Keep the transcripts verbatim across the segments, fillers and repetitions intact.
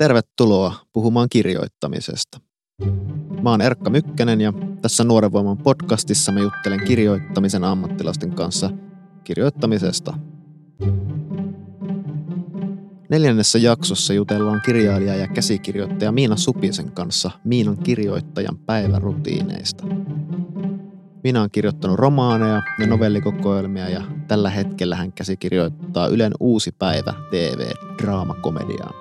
Tervetuloa puhumaan kirjoittamisesta. Mä oon Erkka Mykkänen ja tässä Nuoren Voiman podcastissa mä juttelen kirjoittamisen ammattilaisten kanssa kirjoittamisesta. Neljännessä jaksossa jutellaan kirjailija ja käsikirjoittaja Miina Supisen kanssa Miinan kirjoittajan päivärutiineista. Miina on kirjoittanut romaaneja ja novellikokoelmia ja tällä hetkellä hän käsikirjoittaa Ylen Uusi päivä T V-draamakomediaa.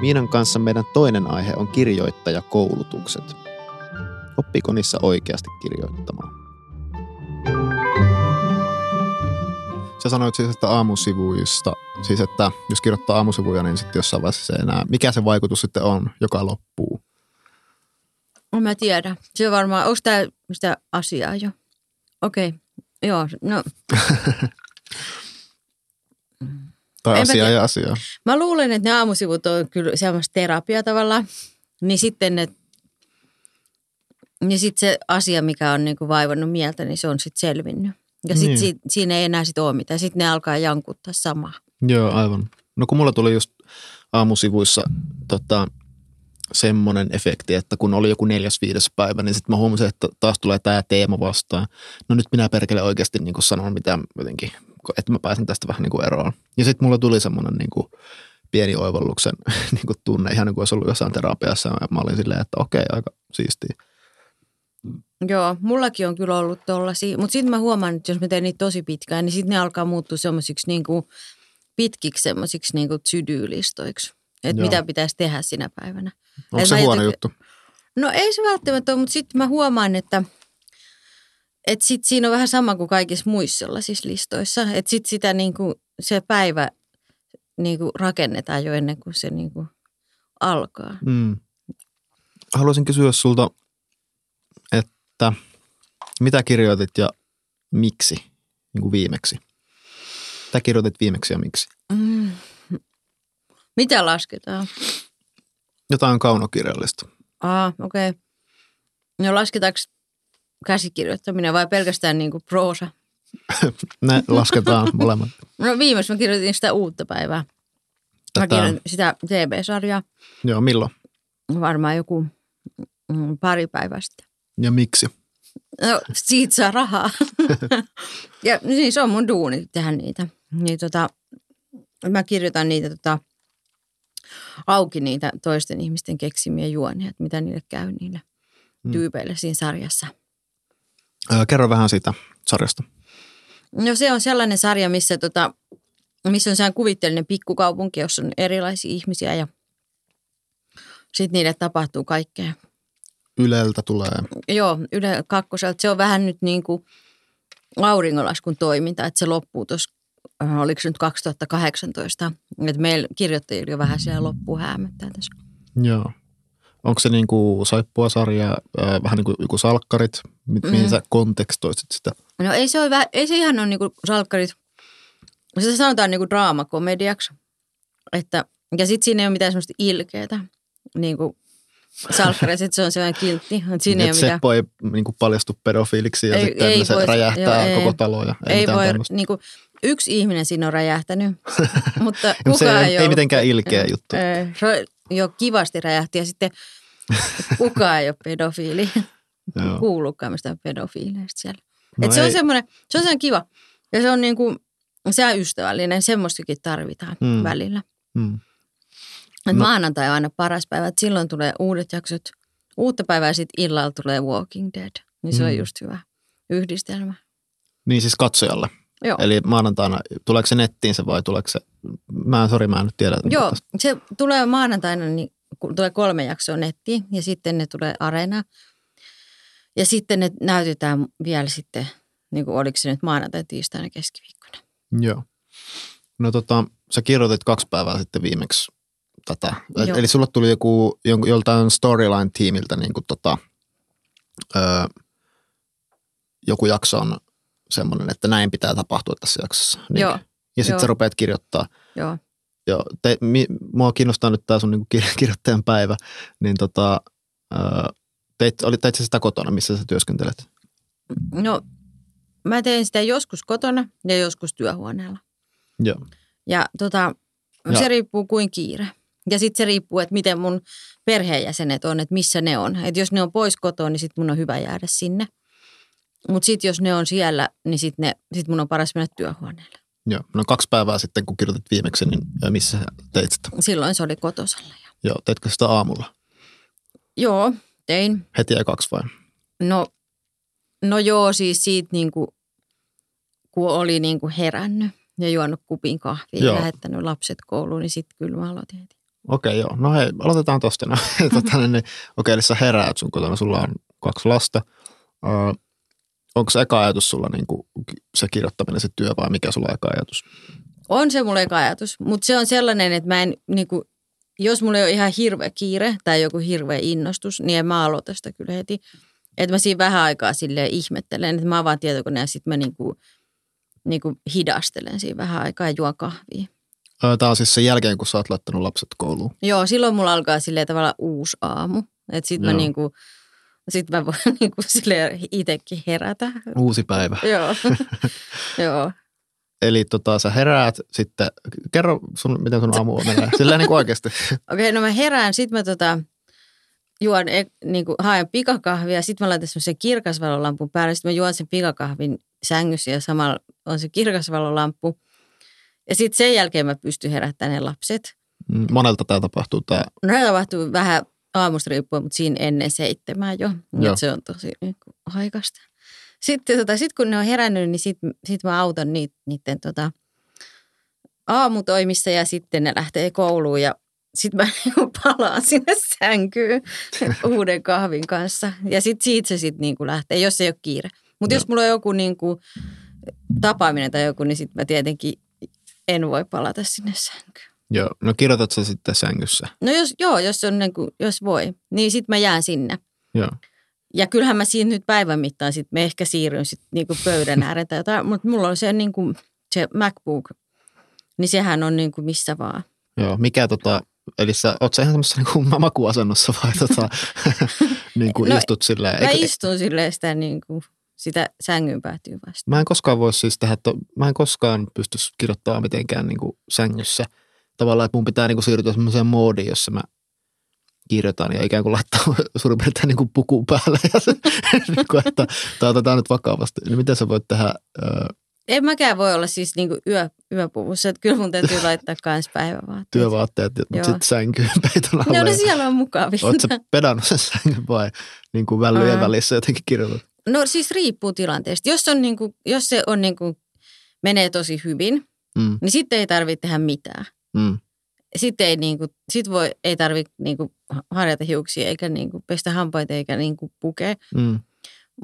Miinan kanssa meidän toinen aihe on kirjoittajakoulutukset. Oppiiko niissä oikeasti kirjoittamaan? Sä sanoit siis, että aamusivuista, siis että jos kirjoittaa aamusivuja, niin sitten jossain vaiheessa se enää, mikä se vaikutus sitten on, joka loppuu? No mä tiedän. Se on varmaan, onko tää mistä asiaa jo? Okei, okay. Joo, no. Tai asiaa ja asiaa. Mä luulen, että ne aamusivut on kyllä semmoista terapia tavallaan, niin sitten ne, niin sit se asia, mikä on niinku vaivannut mieltä, niin se on sitten selvinnyt. Ja sitten niin. si, siinä ei enää sitten ole mitään. Sitten ne alkaa jankuttaa samaa. Joo, aivan. No kun mulla tuli just aamusivuissa tota, semmoinen efekti, että kun oli joku neljäs viides päivä, niin sitten mä huomasin, että taas tulee tämä teema vastaan. No nyt minä perkele oikeasti niin kun sanon mitään jotenkin, että mä pääsen tästä vähän niin kuin eroon. Ja sitten mulla tuli semmoinen niin kuin pieni oivalluksen niin kuin tunne, ihan niin kuin olisi ollut jossain terapiassa. Ja mä olin silleen, että okei, aika siistiä. Joo, mullakin on kyllä ollut tollaisia, mutta sitten mä huomaan, että jos mä teen niitä tosi pitkään, niin sitten ne alkaa muuttua semmoisiksi niinku pitkiksi semmoisiksi niinku sydyylistoiksi, että mitä pitäisi tehdä sinä päivänä. Onko se huono juttu? No ei se välttämättä ole, mutta sitten mä huomaan, että et sitten siinä on vähän sama kuin kaikissa muissa sellaisissa listoissa, että sitten sitä niinku, se päivä niinku rakennetaan jo ennen kuin se niinku alkaa. Mm. Haluaisin kysyä sulta, että mitä kirjoitit ja miksi, niin kuin viimeksi? Mitä kirjoitit viimeksi ja miksi? Mm. Mitä lasketaan? Jotain kaunokirjallista. Aa, okei. Okay. No lasketaanko käsikirjoittaminen vai pelkästään niin kuin proosa? Ne lasketaan molemmat. No viimeksi mä kirjoitin sitä uutta päivää. Tätä... Mä kirjoitin sitä T V-sarjaa. Joo, milloin? Varmaan joku mm, pari päivää sitten. Ja miksi? No, siitä saa rahaa. Ja niin, se on mun duuni tehdä niitä. Niin, tota, mä kirjoitan niitä tota, auki niitä toisten ihmisten keksimiä juonia, että mitä niille käy niille mm. tyypeille siinä sarjassa. Ää, kerro vähän siitä sarjasta. No se on sellainen sarja, missä, tota, missä on sehän kuvitteellinen pikkukaupunki, jossa on erilaisia ihmisiä ja sitten niille tapahtuu kaikkea. Yleltä tulee. Joo, Yle kakkoselta. Se on vähän nyt niin kuin auringonlaskun toiminta, että se loppuu tuossa, oliko se nyt kaksituhattakahdeksantoista, että meillä kirjoittajilla jo vähän siellä loppuu häämöttää tässä. Joo. Onko se niin kuin saippua sarja, vähän niin kuin joku salkkarit, mihin mm-hmm. sä kontekstoisit sitä? No ei se, ole vähän, ei se ihan ole niin kuin salkkarit, sitä sanotaan niin kuin draamakomediaksi, että, ja sitten siinä ei ole mitään semmoista ilkeätä, niin kuin salkkareissa, että se on sellainen kiltti. Siinä että Seppo mitään. Ei niin kuin, paljastu pedofiiliksi ja ei, sitten ei se voi, räjähtää joo, koko ei, talo. Ja ei ei voi, niin kuin, yksi ihminen siinä on räjähtänyt, mutta kukaan se ei, ei ole. Ei mitenkään ilkeä juttu. Se jo kivasti räjähti ja sitten kukaan ei ole pedofiili. Kuulukaan mistään pedofiileista siellä. No se on semmoinen, se on sellainen kiva ja se on, niin kuin, se on ystävällinen, semmoistakin tarvitaan hmm. välillä. Hmm. No. Maanantai on aina paras päivä, että silloin tulee uudet jaksot. Uutta päivää ja sitten illalla tulee Walking Dead. Niin se mm. on just hyvä yhdistelmä. Niin siis katsojalle. Joo. Eli maanantaina, tuleeko se nettiin se vai tuleeko se, mä en, sori mä en nyt tiedä. Joo, se tulee maanantaina, niin tulee kolme jaksoa nettiin ja sitten ne tulee Areenaan. Ja sitten ne näytetään vielä sitten, niin kuin oliko se nyt maanantai, tiistaina, keskiviikkona. Joo. No tota, sä kirjoitit kaksi päivää sitten viimeksi. Tätä. Eli sulla tuli joku, joltain storyline-tiimiltä niin kuin tota, öö, joku jakso on semmoinen, että näin pitää tapahtua tässä jaksossa. Niin. Joo. Ja sitten sä rupeat kirjoittaa. Joo. Joo. Te, mi, mua kiinnostaa nyt tää sun niin kuin kirjoittajan päivä. Niin tota, öö, teit, oli, teit sä sitä kotona, missä sä työskentelet? No, mä tein sitä joskus kotona ja joskus työhuoneella. Joo. Ja tota, se riippuu kuin kiire. Ja sitten se riippuu, että miten mun perheenjäsenet on, että missä ne on. Että jos ne on pois kotoa, niin sitten mun on hyvä jäädä sinne. Mutta sitten jos ne on siellä, niin sitten sit mun on paras mennä työhuoneelle. Joo, no kaksi päivää sitten, kun kirjoitit viimeksi, niin missä teit sitä? Silloin se oli kotosalla. Jo. Joo, teitkö sitä aamulla? Joo, tein. Heti ja kaksi vai? No, no joo, siis siitä niinku, kun oli niinku herännyt ja juonut kupin kahvia ja lähettänyt lapset kouluun, niin sitten kyllä mä aloitin heti. Okei, joo. No hei, aloitetaan tosta näin. Okei, niin, okay, eli sä heräät sun kotona, sulla on kaksi lasta. Uh, Onko se eka ajatus sulla niinku se kirjoittaminen, se työ vai mikä sulla on eka ajatus? On se mulla eka ajatus, mutta se on sellainen, että mä en niinku, jos mulla ei ole ihan hirveä kiire tai joku hirveä innostus, niin en mä aloita sitä kyllä heti. Että mä siinä vähän aikaa silleen ihmettelen, että mä avaan tietokoneen ja sit mä niinku, niinku hidastelen siinä vähän aikaa ja juon kahvia. Tämä on siis sen jälkeen, kun sä oot laittanut lapset kouluun. Joo, silloin mulla alkaa silleen tavallaan uusi aamu. Että sit Joo. mä niinku... Sitten mä voin niin kuin silleen itsekin herätä. Uusi päivä. Joo. Joo. Eli tota, sä heräät sitten, kerro sun, miten sun aamu menee. Silleen niin kuin oikeasti. Okei, okay, no mä herään, sit mä tota, juon, niin kuin, haen pikakahvia, sit mä laitan semmoisen kirkasvalolampun päälle, sit mä juon sen pikakahvin sängyssä ja samalla on se kirkasvalolamppu. Ja sit sen jälkeen mä pystyn herättämään ne lapset. Monelta tää tapahtuu tää? No tää tapahtuu vähän... Aamusta riippuen, mutta siinä ennen seitsemää jo. Joo. Se on tosi niin kuin, haikasta. Sitten tota, sit kun ne on herännyt, niin sitten sit mä autan niitä, niiden tota, aamutoimissa ja sitten ne lähtee kouluun. Ja sitten mä niin palaan sinne sänkyyn uuden kahvin kanssa. Ja sitten siitä se sitten niin lähtee, jos ei ole kiire. Mutta jos mulla on joku niin kuin, tapaaminen tai joku, niin sitten mä tietenkin en voi palata sinne sänkyyn. Joo, no kirjoitatko sä sitten sängyssä? No jos, joo, jos, on, niin kuin, jos voi, niin sitten mä jään sinne. Joo. Ja kyllähän mä siinä nyt päivän mittaan sitten, mä ehkä siirryn sitten niin kuin pöydän ääreen tai jotain, mutta mulla on se, niin kuin, se MacBook, niin sehän on niin kuin missä vaan. Joo, mikä tota, eli sä, oot sä ihan semmoisessa niin kuin makuasennossa vai tota, niin kuin no, istut silleen? Mä eikä, istun silleen sitä niin kuin... Sitä sängyn päätyy vasta. Mä en koskaan voi siis tehdä, to, mä en koskaan pysty kirjoittamaan mitenkään niin kuin sängyssä. Tavallaan, että mun pitää niin kuin siirtyä semmoiseen moodiin, jossa mä kirjoitan ja ikään kuin laittaa suurin piirtein niin kuin pukuun päälle. Ja se, niin kuin, että tämä otetaan nyt vakavasti. Niin miten sä voit tehdä? Öö... En mäkään voi olla siis niin kuin yö, yöpuvussa. Että kyllä mun täytyy laittaa kans päivävaatteet. Työvaatteet, mutta sitten sänkyyn peiton alle. No, no siellä on mukavia. Oletko sä pedannut sen sängyn vai niin kuin välyjen välissä jotenkin kirjoitat? No siis riippuu tilanteesta. Jos, on niin kuin, jos se on niin kuin, menee tosi hyvin, mm. niin sitten ei tarvitse tehdä mitään. Mm. Sitten ei, niin kuin, sit voi, ei tarvitse niin kuin, harjata hiuksia eikä niin kuin, pestä hampaita eikä niin kuin, pukea. Mm.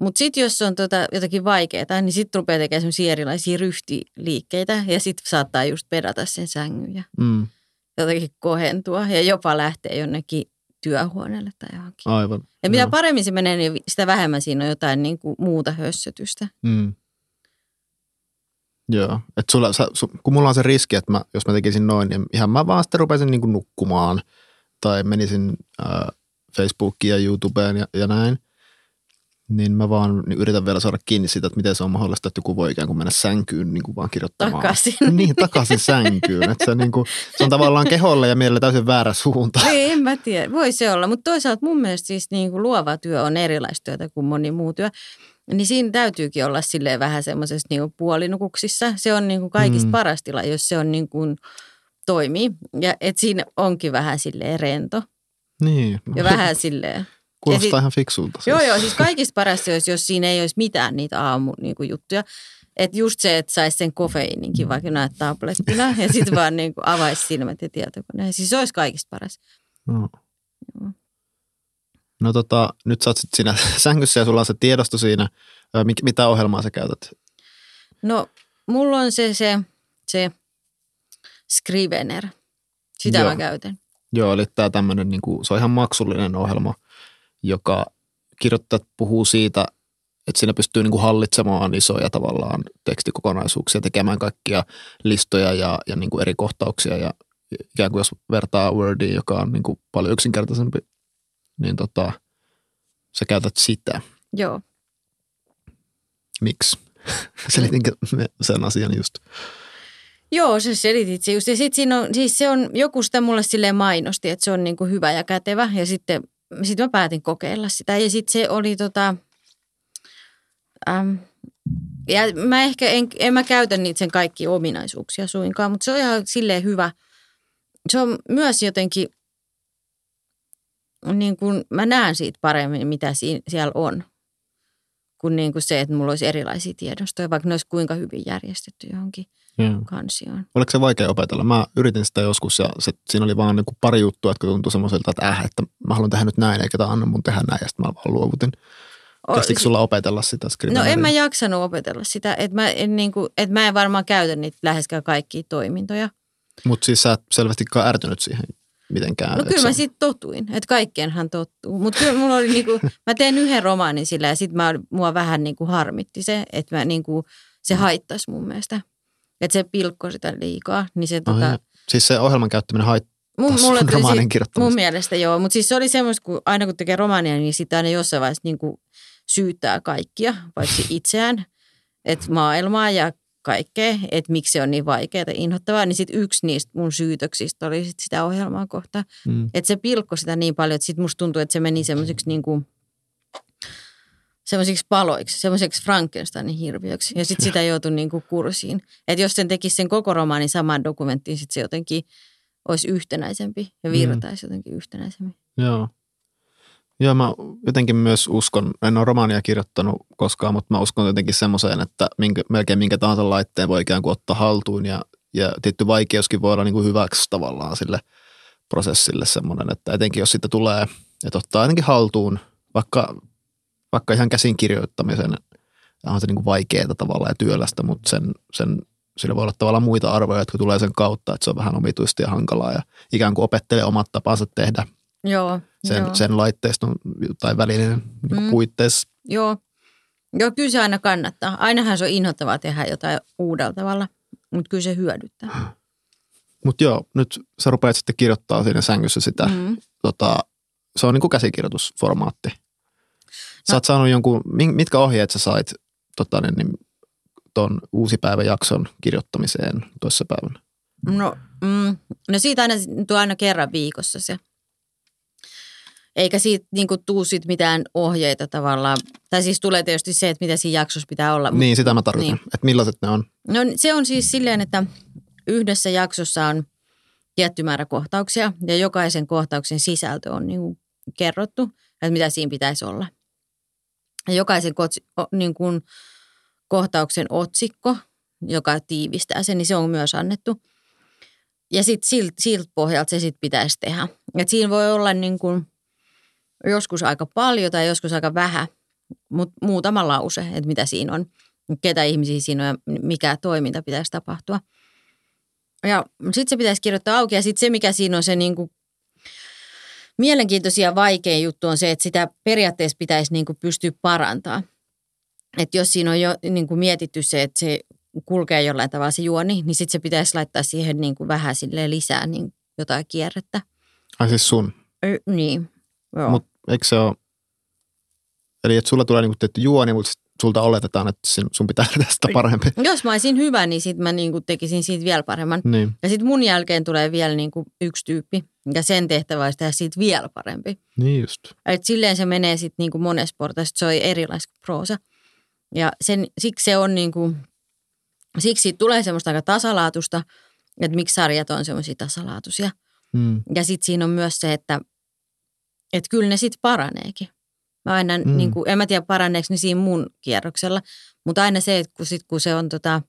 Mutta sitten jos on tota, jotakin vaikeaa, niin sitten rupeaa tekemään sellaisia erilaisia ryhtiliikkeitä ja sitten saattaa just pedata sen sängyn ja mm. jotakin kohentua ja jopa lähteä jonnekin työhuoneelle tai johonkin. Aivan. Ja mitä joo. paremmin se menee, niin sitä vähemmän siinä on jotain niin kuin, muuta hössötystä. Mm. Joo, että sulla, sä, su, kun mulla on se riski, että mä, jos mä tekisin noin, niin ihan mä vaan sitten rupesin niin kuin nukkumaan tai menisin ää, Facebookiin ja YouTubeen ja, ja näin, niin mä vaan niin yritän vielä saada kiinni siitä, että miten se on mahdollista, että joku voi ikään kuin mennä sänkyyn niin kuin vaan kirjoittamaan. Takaisin. Niin, takaisin sänkyyn, että se, niin kuin, se on tavallaan keholle ja mielelle täysin väärä suunta. Ei, en mä tiedä, voi se olla, mutta toisaalta mun mielestä siis niin kuin luova työ on erilaista työtä kuin moni muu työ. Niin siinä täytyykin olla silleen vähän semmoisessa niinku puolinukuksissa. Se on niinku kaikista mm. paras tila, jos se on niinku toimii. Ja et siinä onkin vähän silleen rento. Niin. Ja vähän silleen. Kuulostaa sit, ihan fiksulta. Siis. Joo, joo. Siis kaikista parasta olisi, jos siinä ei olisi mitään niitä aamujuttuja. Niinku että just se, että saisi sen kofeiininkin vaikka näet tablettina. Ja sitten vaan niinku avaisi silmät ja tietokoneen. Siis se olisi kaikista paras. No. Joo. No tota, nyt sä oot sit siinä sängyssä ja sulla on se tiedosto siinä. Mitä ohjelmaa sä käytät? No, mulla on se, se, se Scrivener. Sitä Joo. mä käytän. Joo, eli tää tämmönen, niinku, se on ihan maksullinen ohjelma, joka kirjoittajat puhuu siitä, että siinä pystyy niinku hallitsemaan isoja tavallaan tekstikokonaisuuksia, tekemään kaikkia listoja ja, ja niinku eri kohtauksia. Ja ikään kuin jos vertaa Wordiin, joka on niinku paljon yksinkertaisempi, niin tota, sä käytät sitä. Joo. Miksi? Selitinkö sen asian just? Joo, se selitit se just. Ja sitten siinä on, siis se on, joku sitä mulle silleen mainosti, että se on niin kuin hyvä ja kätevä. Ja sitten sit mä päätin kokeilla sitä. Ja sitten se oli tota... Ähm, ja mä ehkä, en, en mä käytä niitä sen kaikkia ominaisuuksia suinkaan, mutta se on ihan silleen hyvä. Se on myös jotenkin, niin kuin mä näen siitä paremmin, mitä si- siellä on, kuin, niin kuin se, että mulla olisi erilaisia tiedostoja, vaikka ne olisi kuinka hyvin järjestetty johonkin yeah. kansioon. Oliko se vaikea opetella? Mä yritin sitä joskus ja se, siinä oli vaan niin kuin pari juttua, jotka tuntui semmoiselta, että äh, että mä haluan tehdä nyt näin, eikä tämä anna mun tehdä näin, ja sitten mä vaan luovutin. Kestikö sulla opetella sitä? No en mä jaksanut opetella sitä, että mä en, niin kuin, että mä en varmaan käytä niitä läheskään kaikkia toimintoja. Mutta siis sä et selvästikään ärtynyt siihen mitenkään. No kyllä mä sit totuin, että kaikkeenhan tottuu. Mutta kyllä mulla oli niinku, mä tein yhden romaanin sillä ja sit mä, mua vähän niinku harmitti se, että mä niinku, se haittaisi mun mielestä. Että se pilkkoi sitä liikaa. Niin se, tota, siis se ohjelman käyttäminen haittaisi romaanin siis, kirjoittamista. Mun mielestä joo, mutta siis se oli semmoista, kun aina kun tekee romaania, niin sitä aina jossain vaiheessa niinku syyttää kaikkia, paitsi itseään, että maailmaa ja kaikkea, että miksi se on niin vaikeaa ja inhottavaa, niin sitten yksi niistä mun syytöksistä oli sit sitä ohjelmaa kohtaan. Mm. Että se pilkkoi sitä niin paljon, että sitten musta tuntui, että se meni semmoisiksi niinku, semmoisiksi paloiksi, semmoisiksi Frankensteinin hirviöksi. Ja sitten sitä joutui niinku kurssiin. Että jos sen tekisi sen koko romaanin samaan dokumenttiin, sitten se jotenkin olisi yhtenäisempi ja virtaisi mm. jotenkin yhtenäisemmin. Joo. Joo, mä jotenkin myös uskon, en ole romaania kirjoittanut koskaan, mutta mä uskon jotenkin semmoiseen, että minkä, melkein minkä tahansa laitteen voi ikään kuin ottaa haltuun ja, ja tietty vaikeuskin voi olla niin kuin hyväksi tavallaan sille prosessille semmoinen, että etenkin jos siitä tulee, että ottaa jotenkin haltuun, vaikka, vaikka ihan käsin kirjoittamisen, on se niin kuin vaikeaa tavallaan ja työlästä, mutta sen, sen, sillä voi olla tavallaan muita arvoja, jotka tulee sen kautta, että se on vähän omituista ja hankalaa ja ikään kuin opettelee omat tapansa tehdä. Joo, sen, joo. sen laitteiston tai välineen niin mm. puitteissa. Joo. Joo, kyllä se aina kannattaa. Ainahan se on inhottavaa tehdä jotain uudella tavalla, mutta kyllä se hyödyttää. Mutta joo, nyt sä rupeat sitten kirjoittaa siinä sängyssä sitä. Mm. Tota, se on niin kuin käsikirjoitusformaatti. Sä no. oot saanut jonkun, mitkä ohjeet sä sait tota, niin, ton uusipäivän jakson kirjoittamiseen toissa päivänä? No, mm, no siitä aina, tuo aina kerran viikossa se. Eikä siitä niinku tuu sit mitään ohjeita tavallaan. Tai siis tulee tietysti se, että mitä siinä jaksossa pitää olla. Niin, sitä mä tarkoitan. Niin. Että millaiset ne on? No se on siis silleen, että yhdessä jaksossa on tietty määrä kohtauksia. Ja jokaisen kohtauksen sisältö on niinku kerrottu, että mitä siinä pitäisi olla. Ja jokaisen ko- niinku kohtauksen otsikko, joka tiivistää sen, niin se on myös annettu. Ja sitten silt, silt pohjalta se sit pitäisi tehdä. Et siinä voi olla niinku... Joskus aika paljon tai joskus aika vähän, mutta muutama lause, että mitä siinä on, ketä ihmisiä siinä on ja mikä toiminta pitäisi tapahtua. Ja sitten se pitäisi kirjoittaa auki ja sitten se, mikä siinä on se niinku mielenkiintoisia ja vaikein juttu on se, että sitä periaatteessa pitäisi niinku pystyä parantamaan. Että jos siinä on jo niinku mietitty se, että se kulkee jollain tavalla se juoni, niin sitten se pitäisi laittaa siihen niinku vähän silleen lisää niin jotain kierrettä. Ai siis sun? Y- niin. Mutta eikö se ole, eli että sulla tulee niinku tietty juoni, mutta sulta oletetaan, että sun pitää tehdä sitä parempi. Jos mä olisin hyvä, niin sit mä niinku tekisin siitä vielä paremman. Niin. Ja sit mun jälkeen tulee vielä niinku yksi tyyppi, ja sen tehtävä olisi tehdä siitä vielä parempi. Niin just. Et silleen se menee sit niinku monessa portaissa, se on erilais kuin proosa. Ja sen, siksi se on niinku, siksi siitä tulee semmoista aika tasalaatusta, että miksi sarjat on semmoisia tasalaatuisia. Mm. Ja sit siinä on myös se, että että kyllä ne sitten paraneekin. Mä aina, mm. niin kuin, en mä tiedä paraneeko ne siinä mun kierroksella, mutta aina se, että kun, sit, kun se on tota,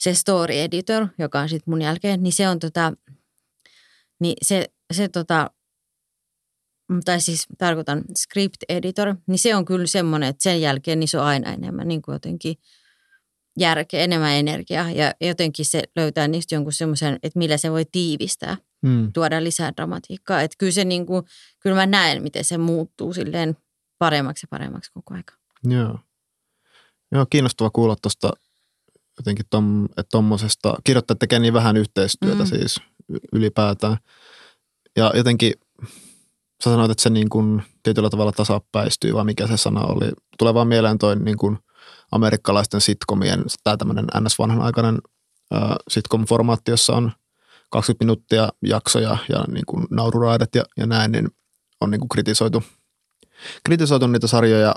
se story editor, joka on sitten mun jälkeen, niin se on tota, niin se, se tota, tai siis tarkoitan script editor, niin se on kyllä semmoinen, että sen jälkeen niin se on aina enemmän niin kuin jotenkin järkeä, enemmän energiaa ja jotenkin se löytää niistä jonkun semmoisen, että millä se voi tiivistää. Mm. Tuoda lisää dramatiikkaa. Että kyllä se niin kuin, kyllä mä näen, miten se muuttuu silleen paremmaksi ja paremmaksi koko aika. Joo. Joo, kiinnostava kuulla tuosta jotenkin tom, tommosesta. Kirjoittajat tekee niin vähän yhteistyötä mm. siis ylipäätään. Ja jotenkin sä sanoit, että se niin kuin tietyllä tavalla tasapäistyy, vai mikä se sana oli. Tulee vaan mieleen toi niin kuin amerikkalaisten sitcomien, tää tämmöinen ns-vanhan aikainen sitcom-formaatti, jossa on kaksikymmentä minuuttia jaksoja ja niin kuin naururaidat ja, ja näin, niin on niin kuin kritisoitu, kritisoitu niitä sarjoja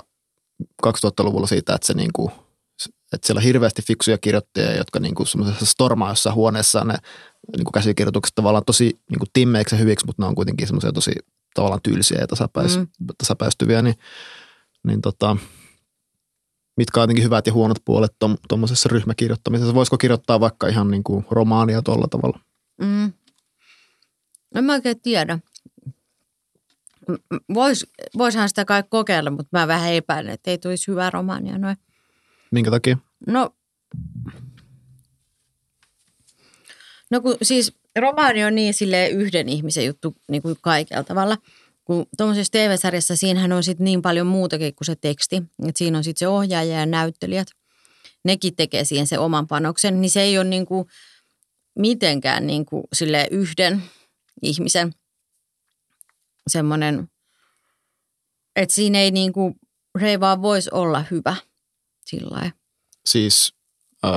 kaksituhattaluvulla siitä, että, se niin kuin, että siellä on hirveästi fiksuja kirjoittajia, jotka niin kuin semmoisessa stormaa jossain huoneessa ne niin kuin käsikirjoitukset tavallaan tosi niin kuin timmeiksi ja hyviksi, mutta ne on kuitenkin semmoisia tosi tavallaan tyylisiä ja tasapäis, mm. tasapäistyviä, niin, niin tota, mitkä on jotenkin hyvät ja huonot puolet tuommoisessa ryhmäkirjoittamisessa? Voisiko kirjoittaa vaikka ihan niin kuin romaania tuolla tavalla? Mm. En mä oikein tiedä. Vois, voishan sitä kai kokeilla, mutta mä vähän epäilen, että ei tulisi hyvää romaania noin. Minkä takia? No, no kun siis romaani on niin silleen yhden ihmisen juttu niin kuin kaikella tavalla. Kun tuollaisessa T V-sarjassa siinähän on sitten niin paljon muutakin kuin se teksti. Et siinä on sitten se ohjaaja ja näyttelijät. Nekin tekee siihen se oman panoksen. Niin se ei ole niin kuin mitenkään niin kuin silleen yhden ihmisen semmoinen, että siinä ei niin kuin, ei vaan voisi olla hyvä sillä lailla. Siis äh,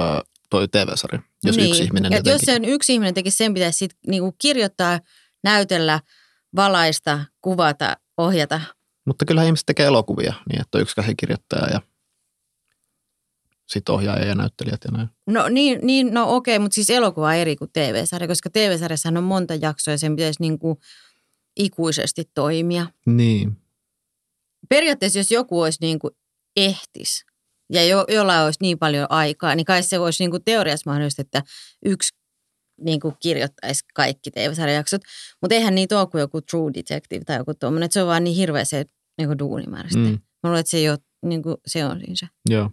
toi T V-sarja, jos niin. yksi ihminen jotenkin. Jos se on yksi ihminen tekisi, sen pitäisi sitten niin kuin kirjoittaa, näytellä, valaista, kuvata, ohjata. Mutta kyllähän ihmiset tekee elokuvia niin, että on yksi käsikirjoittaja ja sitten ohjaaja ja näyttelijät ja näin. No niin, niin no okei, mutta siis elokuva on eri kuin T V-sarja, koska T V-sarjassahan on monta jaksoa ja sen pitäisi niin kuin ikuisesti toimia. Niin. Periaatteessa jos joku olisi niin kuin ehtis ja jo, jollain olisi niin paljon aikaa, niin kai se olisi niin kuin teoriassa mahdollista, että yksi niin kuin kirjoittaisi kaikki T V-sarjajaksot, mutta eihän niitä ole kuin joku True Detective tai joku tuommoinen, että se on vaan niin hirveä se niin kuin duunimäärä sitten. Mm. Mä luulen, että se, ei ole, niin kuin, se on siinä se. Joo.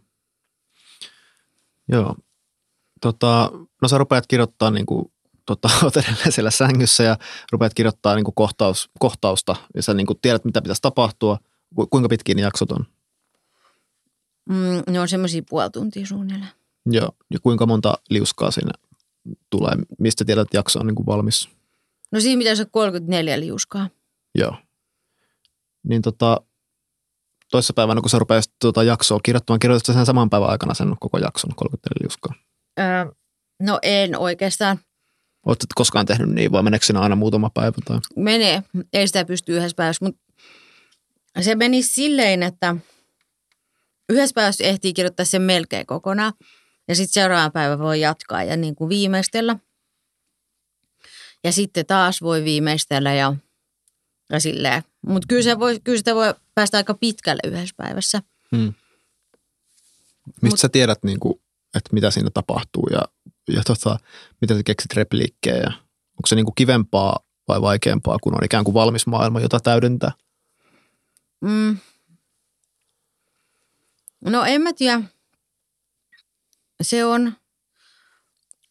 Joo. Tota, no sä rupeat kirjoittamaan, niin kuin, tota, oot edelleen siellä sängyssä ja rupeat kirjoittamaan niin kuin kohtaus, kohtausta ja sä niin kuin tiedät, mitä pitäisi tapahtua. Kuinka pitkiä ne jaksot on? Mm, ne on semmoisia puoli tuntia suunnilleen. Joo. Ja kuinka monta liuskaa siinä tulee? Mistä tiedät, että jakso on niin kuin valmis? No siinä pitäisi olla kolmekymmentäneljä liuskaa. Joo. Niin tota, toissa päivänä, kun sä rupeat tuota jaksoa kirjoittamaan, kirjoitatko sen saman päivän aikana sen koko jakson kolmekymmentäneljä liuskaa? Öö, no en oikeastaan. Oletko koskaan tehnyt niin, vai meneekö siinä aina muutama päivä? Tai? Menee. Ei sitä pysty yhdessä päivässä, mutta se meni silleen, että yhdessä päivässä ehtii kirjoittaa sen melkein kokonaan. Ja sitten seuraavan päivän voi jatkaa ja niin kuin viimeistellä. Ja sitten taas voi viimeistellä ja, ja silleen. Mutta kyllä, kyllä sitä voi päästä aika pitkälle yhdessä päivässä. Hmm. Mistä Mut, sä tiedät, niin kuin, että mitä siinä tapahtuu ja, ja tota, mitä sä keksit repliikkejä? Ja onko se niin kuin kivempaa vai vaikeampaa, kun on ikään kuin valmis maailma, jota täydentää? Mm. No en mä tiedä. Se on,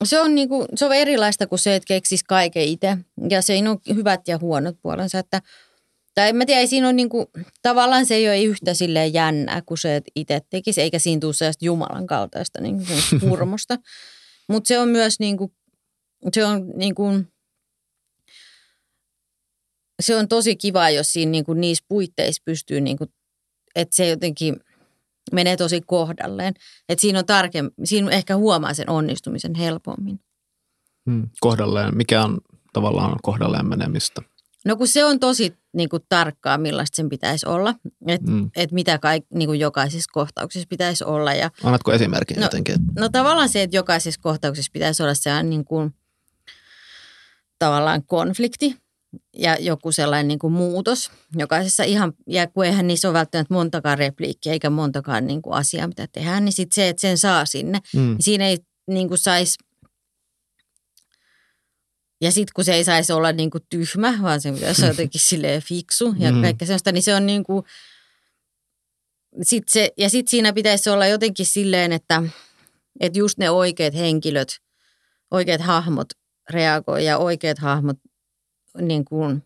se on, niinku, se on erilaista kuin se, että keksisi kaiken itse. Ja siinä on hyvät ja huonot puolensa. Että, tai en mä tiedä, siinä on niinku, tavallaan se ei ole yhtä silleen jännää kuin se, että itse tekisi. Eikä siinä tule sellaista Jumalan kaltaista niinku, kurmosta. Mutta se on myös niinku, se on niinku, se on tosi kiva, jos siinä niinku, niissä puitteissa pystyy, niinku, että se jotenkin menee tosi kohdalleen. Että siinä on tarkemmin, siinä ehkä huomaa sen onnistumisen helpommin. Hmm, kohdalleen. Mikä on tavallaan kohdalleen menemistä? No kun se on tosi niin kuin, tarkkaa, millaista sen pitäisi olla. Että hmm. et mitä kaik, niin kuin, jokaisessa kohtauksessa pitäisi olla. Ja, annatko esimerkin no, jotenkin? No tavallaan se, että jokaisessa kohtauksessa pitäisi olla sellainen niin kuin, tavallaan konflikti. Ja joku sellainen niin kuin muutos jokaisessa ihan, ja kun eihän niissä ole välttämättä montakaan repliikkiä eikä montakaan niin kuin asiaa, mitä tehdään, niin sitten se, että sen saa sinne. Mm. Siinä ei niin kuin saisi, ja sitten kun se ei saisi olla niin kuin tyhmä, vaan se pitäisi olla jotenkin silleen fiksu ja mm. kaikkea sellaista, niin se on niin kuin, sit se, ja sitten siinä pitäisi olla jotenkin silleen, että, että just ne oikeat henkilöt, oikeat hahmot reagoi ja oikeat hahmot niin kuin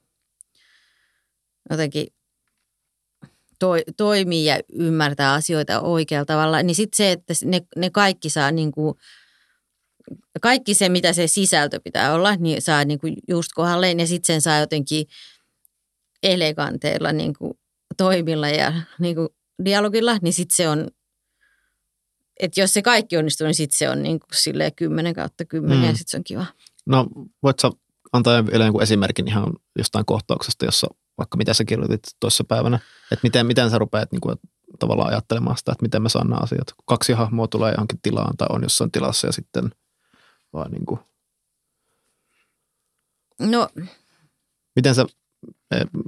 jotenkin toi, toimii ja ymmärtää asioita oikealla tavalla, niin sitten se, että ne, ne kaikki saa niin kuin, kaikki se, mitä se sisältö pitää olla, niin saa niin kuin just kohdalleen ja sitten sen saa jotenkin eleganteilla niin kuin toimilla ja niin kuin dialogilla, niin sitten se on Että jos se kaikki onnistuu, niin sitten se on niin kuin silleen kymmenen kautta kymmenen ja sitten se on kiva. No voit sä antaa jonkun esimerkin ihan jostain kohtauksesta, jossa vaikka mitä sä kirjoitit toissa päivänä, että miten, miten sä rupeat niin kuin tavallaan ajattelemaan sitä, että miten me saan nämä asiat. Kun kaksi hahmoa tulee johonkin tilaan tai on jossain tilassa ja sitten vaan niin kuin. No. Miten sä,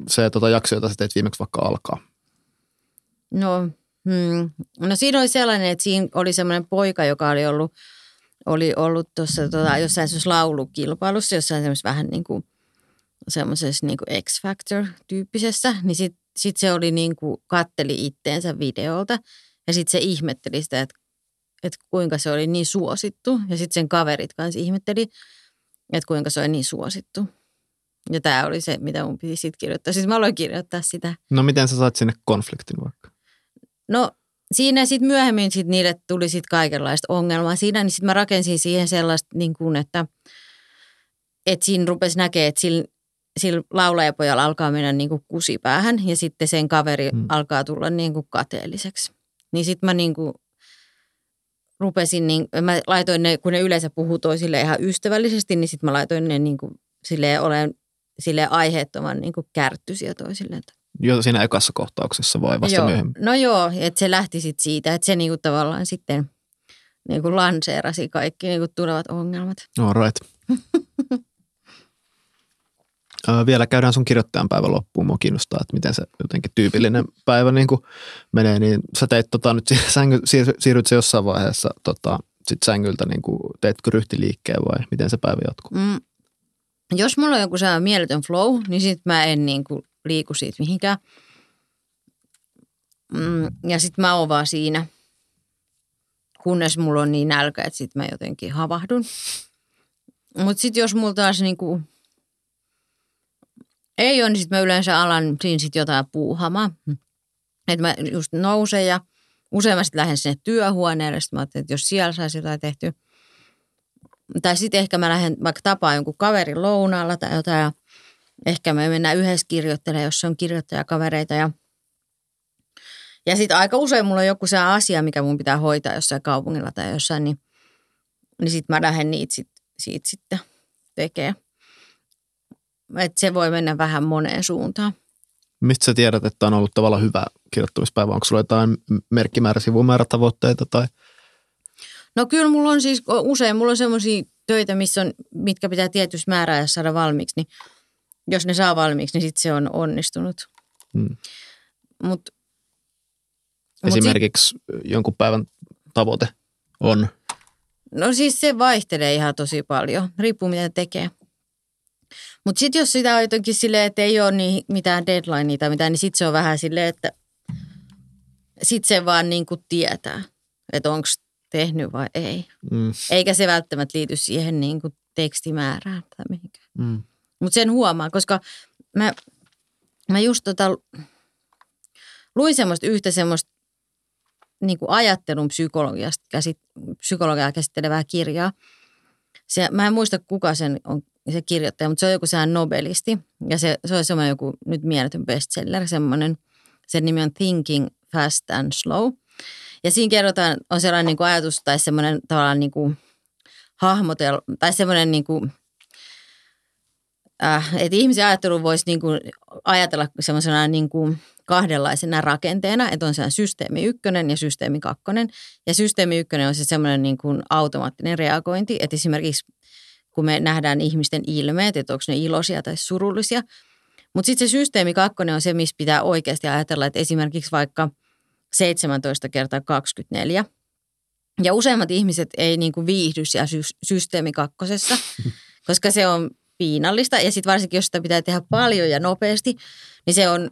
se tota jakso, jota sä teet viimeksi vaikka alkaa? No. Hmm. No siinä oli sellainen, että siinä oli semmoinen poika, joka oli ollut, oli ollut tuossa tota, jossain semmoisessa laulukilpailussa, jossain semmoisessa vähän niin kuin semmoisessa niin kuin X-Factor-tyyppisessä, niin sitten sit se oli niin kuin katteli itteensä videolta ja sitten se ihmetteli sitä, että, että kuinka se oli niin suosittu ja sitten sen kaverit kanssa ihmetteli, että kuinka se oli niin suosittu. Ja tämä oli se, mitä mun piti sitten kirjoittaa. Sitten mä aloin kirjoittaa sitä. No miten sä saat sinne konfliktin vaikka? No siinä sitten myöhemmin sit niille tuli sitten kaikenlaista ongelmaa siinä, niin sitten mä rakensin siihen sellaista, niin kun, että, että siinä rupesi näkemään, että sillä, sillä laulajapojalla alkaa mennä niin kuin kusipäähän ja sitten sen kaveri hmm. alkaa tulla niin kuin kateelliseksi. Niin sitten mä niin kuin rupesin, niin, mä laitoin ne, kun ne yleensä puhuu toisille ihan ystävällisesti, niin sitten mä laitoin ne niin kuin silleen, olen silleen aiheettoman niin kuin kärttysiä toisille. Joo, siinä ekassa kohtauksessa vai vasta joo. myöhemmin? No joo, että se lähti sitten siitä, että se niinku tavallaan sitten niinku lanseerasi kaikki niinku tulevat ongelmat. All right. Ö, vielä käydään sun kirjoittajan päivän loppuun. Mua kiinnostaa, että miten se jotenkin tyypillinen päivä niinku menee. Niin sä teit tota nyt, sängy, siir, siirryt se jossain vaiheessa tota, sit sängyltä, niinku, teetkö ryhtiliikkeen vai miten se päivä jatkuu? Mm. Jos mulla on joku sellainen mieletön flow, niin sit mä en niinku liiku siitä mihinkään. Mm, ja sitten mä oon vaan siinä, kunnes mulla on niin nälkä, että sitten mä jotenkin havahdun. Mutta sitten jos mulla taas niinku ei ole, niin sitten mä yleensä alan siinä sitten jotain puuhamaa. Että mä just nousen ja usein mä sitten lähden sinne työhuoneelle. Sitten mä ajattelin, että jos siellä saisi jotain tehtyä. Tai sitten ehkä mä lähden vaikka tapaan jonkun kaverin lounaalla tai jotain. Ehkä me mennään yhdessä kirjoittelemaan, jos se on kirjoittajakavereita. Ja, ja sitten aika usein mulla on joku se asia, mikä mun pitää hoitaa jossain kaupungilla tai jossain, niin, niin sitten mä lähden niitä sit, siitä sitten tekemään. Että se voi mennä vähän moneen suuntaan. Mistä sä tiedät, että on ollut tavallaan hyvä kirjoittamispäivä? Onko sulla jotain merkkimäärä, sivumäärätavoitteita tai? No kyllä mulla on siis, usein mulla on semmoisia töitä, missä on, mitkä pitää tietysti määrää ja saada valmiiksi, niin jos ne saa valmiiksi, niin sitten se on onnistunut. Hmm. Mut, esimerkiksi mut sit, jonkun päivän tavoite on? No siis se vaihtelee ihan tosi paljon. Riippuu mitä tekee. Mutta sitten jos sitä on jotenkin silleen, että ei ole niin mitään deadlinea tai mitään, niin sitten se on vähän silleen, että sitten se vaan niin kuin tietää, että onko tehnyt vai ei. Hmm. Eikä se välttämättä liity siihen niin kuin tekstimäärään tai mihinkään. Hmm. Mutta sen huomaa, koska mä, mä just tota, luin semmoista yhtä semmoista niin kuin ajattelun psykologiasta, käsit, psykologiaa käsittelevää kirjaa. Se, mä en muista kuka sen on, se kirjoittaja, mutta se on joku sehän nobelisti. Ja se, se on semmoinen joku nyt mieletön bestseller, semmoinen, sen nimi on Thinking Fast and Slow. Ja siinä kerrotaan, on sellainen niin kuin ajatus tai semmoinen tavallaan niin kuin hahmotel, tai semmoinen niin kuin Äh, että ihmisen ajattelu voisi niinku ajatella semmoisena niinku kahdenlaisena rakenteena, että on sellainen systeemi ykkönen ja systeemi kakkonen. Ja systeemi ykkönen on se semmoinen niinku automaattinen reagointi, että esimerkiksi kun me nähdään ihmisten ilmeet, että onko ne iloisia tai surullisia. Mutta sitten se systeemi kakkonen on se, missä pitää oikeasti ajatella, että esimerkiksi vaikka seitsemäntoista kertaa kaksikymmentäneljä. Ja useimmat ihmiset ei niinku viihdy siellä sy- systeemi kakkosessa, koska se on piinallista. Ja sitten varsinkin, jos sitä pitää tehdä paljon ja nopeasti, niin se on,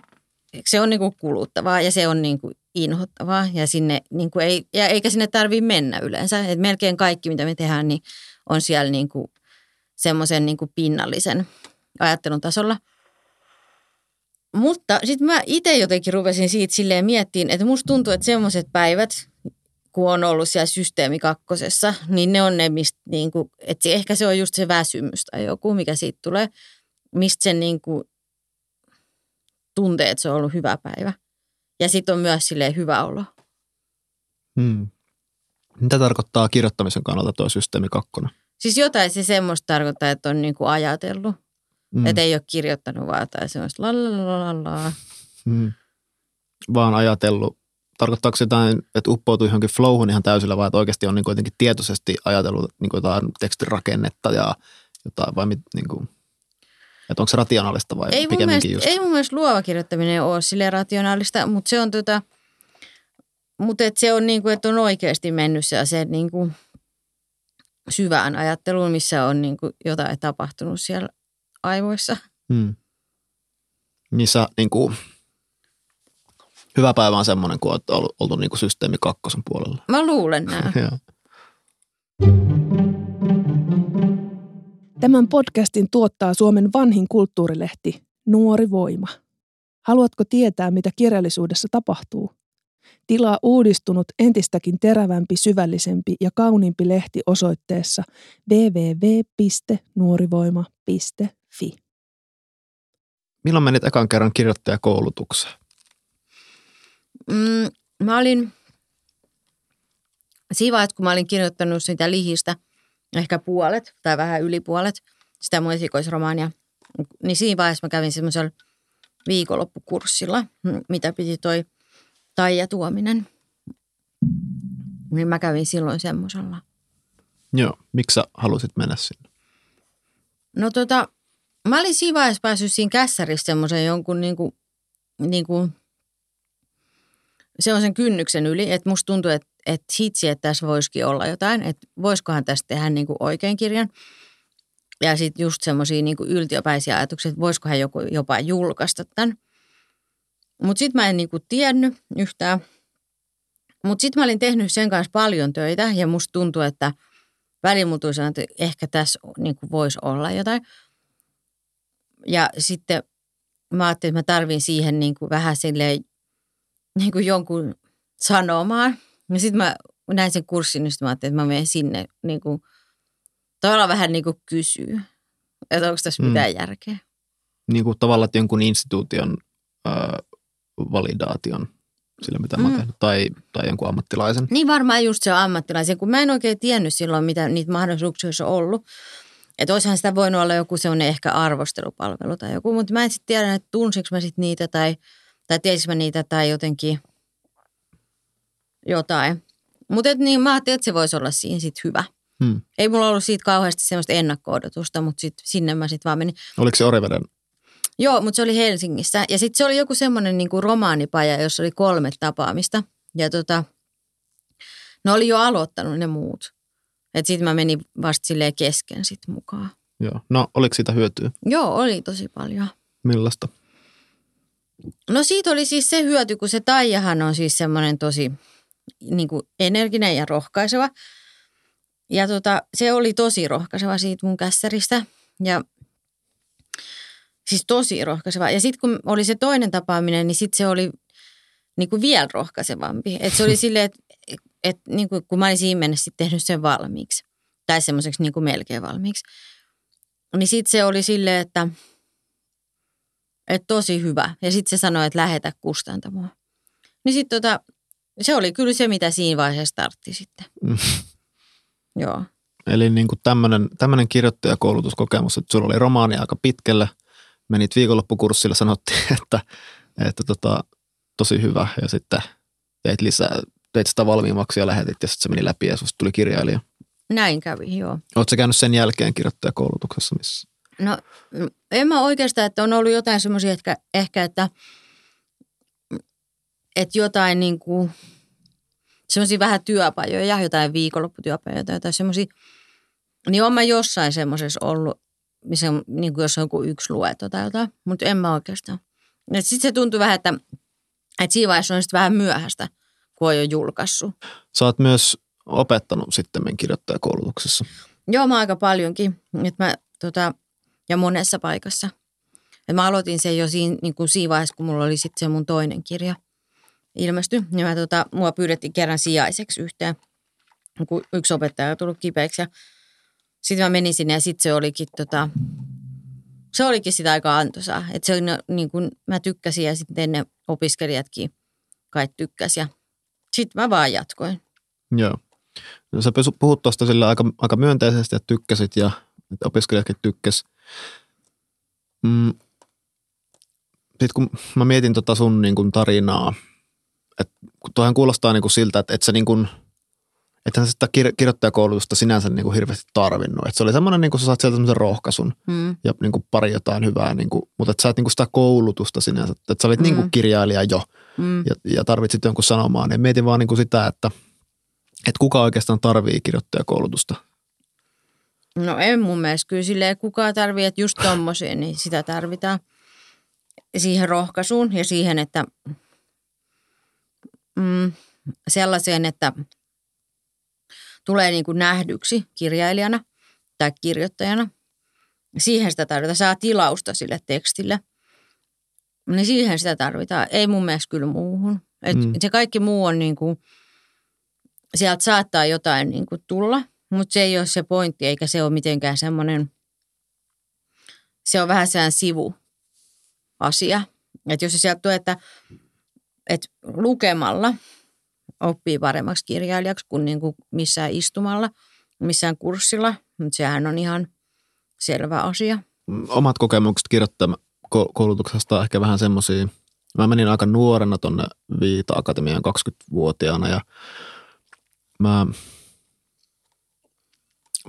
se on niinku kuluttavaa ja se on niinku inhottavaa. Ja, sinne niinku ei, ja eikä sinne tarvitse mennä yleensä. Et melkein kaikki, mitä me tehdään, niin on siellä niinku semmoisen niinku pinnallisen ajattelun tasolla. Mutta sitten mä itse jotenkin rupesin siitä silleen miettimään, että musta tuntuu, että semmoiset päivät, kun on ollut siellä systeemi kakkosessa, niin ne on ne, mistä niinku, että ehkä se on just se väsymys tai joku, mikä siitä tulee, mistä se niinku tuntee, että se on ollut hyvä päivä. Ja sitten on myös silleen hyvä olo. Hmm. Mitä tarkoittaa kirjoittamisen kannalta tuo systeemi kakkonen? Siis jotain se semmoista tarkoittaa, että on niinku ajatellut. Mm. Että ei ole kirjoittanut vaan tai semmoista lalalala. Mm. Vaan ajatellut. Tarkoittaako jotain, että uppoutuu johonkin flowhun ihan täysillä vai että oikeasti on niinku jotenkin tietoisesti ajatellut niinku jotain tekstirakennetta ja jotain vai mit, niinku... Että onko se rationaalista vai ei pikemminkin mielestä, just? Ei mun mielestä luova kirjoittaminen ole silleen rationaalista, mutta se on tota, mutta et se on niinku, että on oikeasti mennyt sellaiseen niinku syvään ajatteluun, missä on niinku jotain tapahtunut siellä aivoissa. Hmm. Niissä niinku, hyvä päivä on semmoinen, kun olet ollut, ollut niinku systeemi kakkosen puolella. Mä luulen näin. Tämän podcastin tuottaa Suomen vanhin kulttuurilehti Nuori Voima. Haluatko tietää, mitä kirjallisuudessa tapahtuu? Tilaa uudistunut, entistäkin terävämpi, syvällisempi ja kauniimpi lehti osoitteessa double-u double-u double-u piste nuorivoima piste fi. Milloin menit ekan kerran kirjoittajakoulutukseen? Mm, mä olin, siinä vaiheessa kun mä olin kirjoittanut sitä lihistä, ehkä puolet tai vähän yli puolet, sitä mun esikoisromaania. Niin siinä vaiheessa mä kävin semmoisella viikonloppukurssilla, mitä piti toi Taija Tuominen. Niin mä kävin silloin semmoisella. Joo, miksi sä halusit mennä sinne? No tota, mä olin siinä vaiheessa päässyt siinä kässärissä semmoisen jonkun niinku, niinku semmoisen kynnyksen yli, että musta tuntui, että että hitsi, että tässä voisikin olla jotain, että voisikohan tästä tehdä niin kuin oikein kirjan. Ja sitten just semmoisia niin kuin yltiöpäisiä ajatuksia, että voisikohan joku jopa julkaista tämän. Mutta sitten mä en niin kuin tiennyt yhtään. Mutta sitten mä olin tehnyt sen kanssa paljon töitä ja musta tuntui, että väliin mulla tuli sanoa, että ehkä tässä niin kuin voisi olla jotain. Ja sitten mä ajattelin, että mä tarvin siihen niin kuin vähän silleen niin kuin jonkun sanomaan. Ja sitten mä näin sen kurssin, niin sitten mä ajattelin, että mä menen sinne niin kuin, tavallaan vähän niin kuin kysyä, että onko tässä mm. mitään järkeä. Niin kuin tavallaan jonkun instituution äh, validaation sillä, mitä mm. mä oon tehnyt, tai, tai jonkun ammattilaisen. Niin varmaan just se on ammattilaisen, kun mä en oikein tiennyt silloin, mitä niitä mahdollisuuksia olisi ollut. Että oishan sitä voinut olla joku sellainen ehkä arvostelupalvelu tai joku, mutta mä en sitten tiedä, että tunsinko mä sitten niitä tai, tai tiesinko mä niitä tai jotenkin... jotain. Mutta niin, mä ajattelin, että se voisi olla siinä sitten hyvä. Hmm. Ei mulla ollut siitä kauheasti semmoista ennakko-odotusta, mutta sit sinne mä sitten vaan menin. Oliko se Oriveden? Joo, mutta se oli Helsingissä. Ja sitten se oli joku semmoinen niinku romaanipaja, jossa oli kolme tapaamista. Ja tota, ne oli jo aloittanut ne muut. Että sitten mä menin vasta silleen kesken sitten mukaan. Joo. No, oliko siitä hyötyä? Joo, oli tosi paljon. Millaista? No siitä oli siis se hyöty, kun se Taijahan on siis semmoinen tosi... niin kuin energinen ja rohkaiseva. Ja tota, se oli tosi rohkaiseva siitä mun kässäristä. Ja siis tosi rohkaiseva. Ja sitten kun oli se toinen tapaaminen, niin sitten se oli niin kuin vielä rohkaisevampi. Että se oli silleen, että et, niin kuin, kun mä olin siinä mennessä sitten tehnyt sen valmiiksi. Tai semmoiseksi niin kuin melkein valmiiksi. Niin sitten se oli silleen, että, että tosi hyvä. Ja sitten se sanoi, että lähetä kustantamoon. Niin sitten tota... Se oli kyllä se, mitä siinä vaiheessa startti sitten. Mm. Joo. Eli niin kuin tämmöinen, tämmöinen kirjoittajakoulutuskokemus, että sulla oli romaani aika pitkälle, menit viikonloppukurssilla, sanottiin, että, että tota, tosi hyvä ja sitten teit, lisää, teit sitä valmiimmaksi ja lähetit ja sitten se meni läpi ja susta tuli kirjailija. Näin kävi, joo. Oletko sä käynyt sen jälkeen kirjoittajakoulutuksessa missä? No en mä oikeastaan, että on ollut jotain semmoisia ehkä, ehkä, että että jotain niin kuin, semmoisia vähän työpajoja, jotain viikonlopputyöpajoja tai jotain semmoisia, niin olen mä jossain semmoisessa ollut, missä niin kuin jos on joku yksi luettu tai jotain, mutta en mä oikeastaan. Sitten se tuntui vähän, että, että siinä vaiheessa on sitten vähän myöhäistä, kun on jo julkaissut. Sä oot myös opettanut sitten kirjoittajakoulutuksessa. Joo, mä aika paljonkin. Nyt mä, tota, ja monessa paikassa. Et mä aloitin sen jo siinä, niin kuin siinä vaiheessa, kun mulla oli sitten se mun toinen kirja. Ilmestyi, niin mä, tota, mua pyydettiin kerran sijaiseksi yhteen, kun yksi opettaja on tullut kipeäksi. Sitten mä menin sinne ja sitten se olikin, tota, se olikin sitä aika antoisaa. Että se oli no, niin kuin mä tykkäsin ja sitten ne opiskelijatkin kai tykkäsi. Sitten mä vaan jatkoin. Joo. No, sä puhut tuosta sillä aika, aika myönteisesti, että tykkäsit ja että opiskelijatkin tykkäs. Mm. Sitten kun mä mietin tota sun niin kun tarinaa, että tuohan kuulostaa niin kun siltä, että et sä niin kun, ethän sä sitä kir- kirjoittajakoulutusta sinänsä niin kun hirveästi tarvinnut. Et se oli semmoinen, niin kun sä saat sieltä semmoisen rohkaisun mm. ja niin kun pari jotain hyvää, niin kun, mutta et sä et niin kun sitä koulutusta sinänsä. Et sä olit mm. niin kun kirjailija jo mm. ja, ja tarvitsit jonkun sanomaan. Niin mietin vaan niin kun sitä, että et kuka oikeastaan tarvii kirjoittajakoulutusta? No en mun mielestä. Kyllä silleen kuka tarvii, että just tommosia, niin sitä tarvitaan. Siihen rohkaisuun ja siihen, että mm, sellaiseen, että tulee niin kuin nähdyksi kirjailijana tai kirjoittajana. Siihen sitä tarvitaan. Saa tilausta sille tekstille. Niin siihen sitä tarvitaan. Ei mun mielestä kyllä muuhun. Et mm. se kaikki muu on niin kuin, sieltä saattaa jotain niin kuin tulla, mutta se ei ole se pointti, eikä se ole mitenkään semmoinen, se on vähän sellainen sivu. Asia. Että jos se sieltä tulee, että, että lukemalla oppii paremmaksi kirjailijaksi kuin, niin kuin missään istumalla, missään kurssilla, mutta sehän on ihan selvä asia. Omat kokemukset kirjoittajakoulutuksesta ehkä vähän semmoisia. Mä menin aika nuorena tuonne Viita-akatemiaan kaksikymmentävuotiaana ja mä,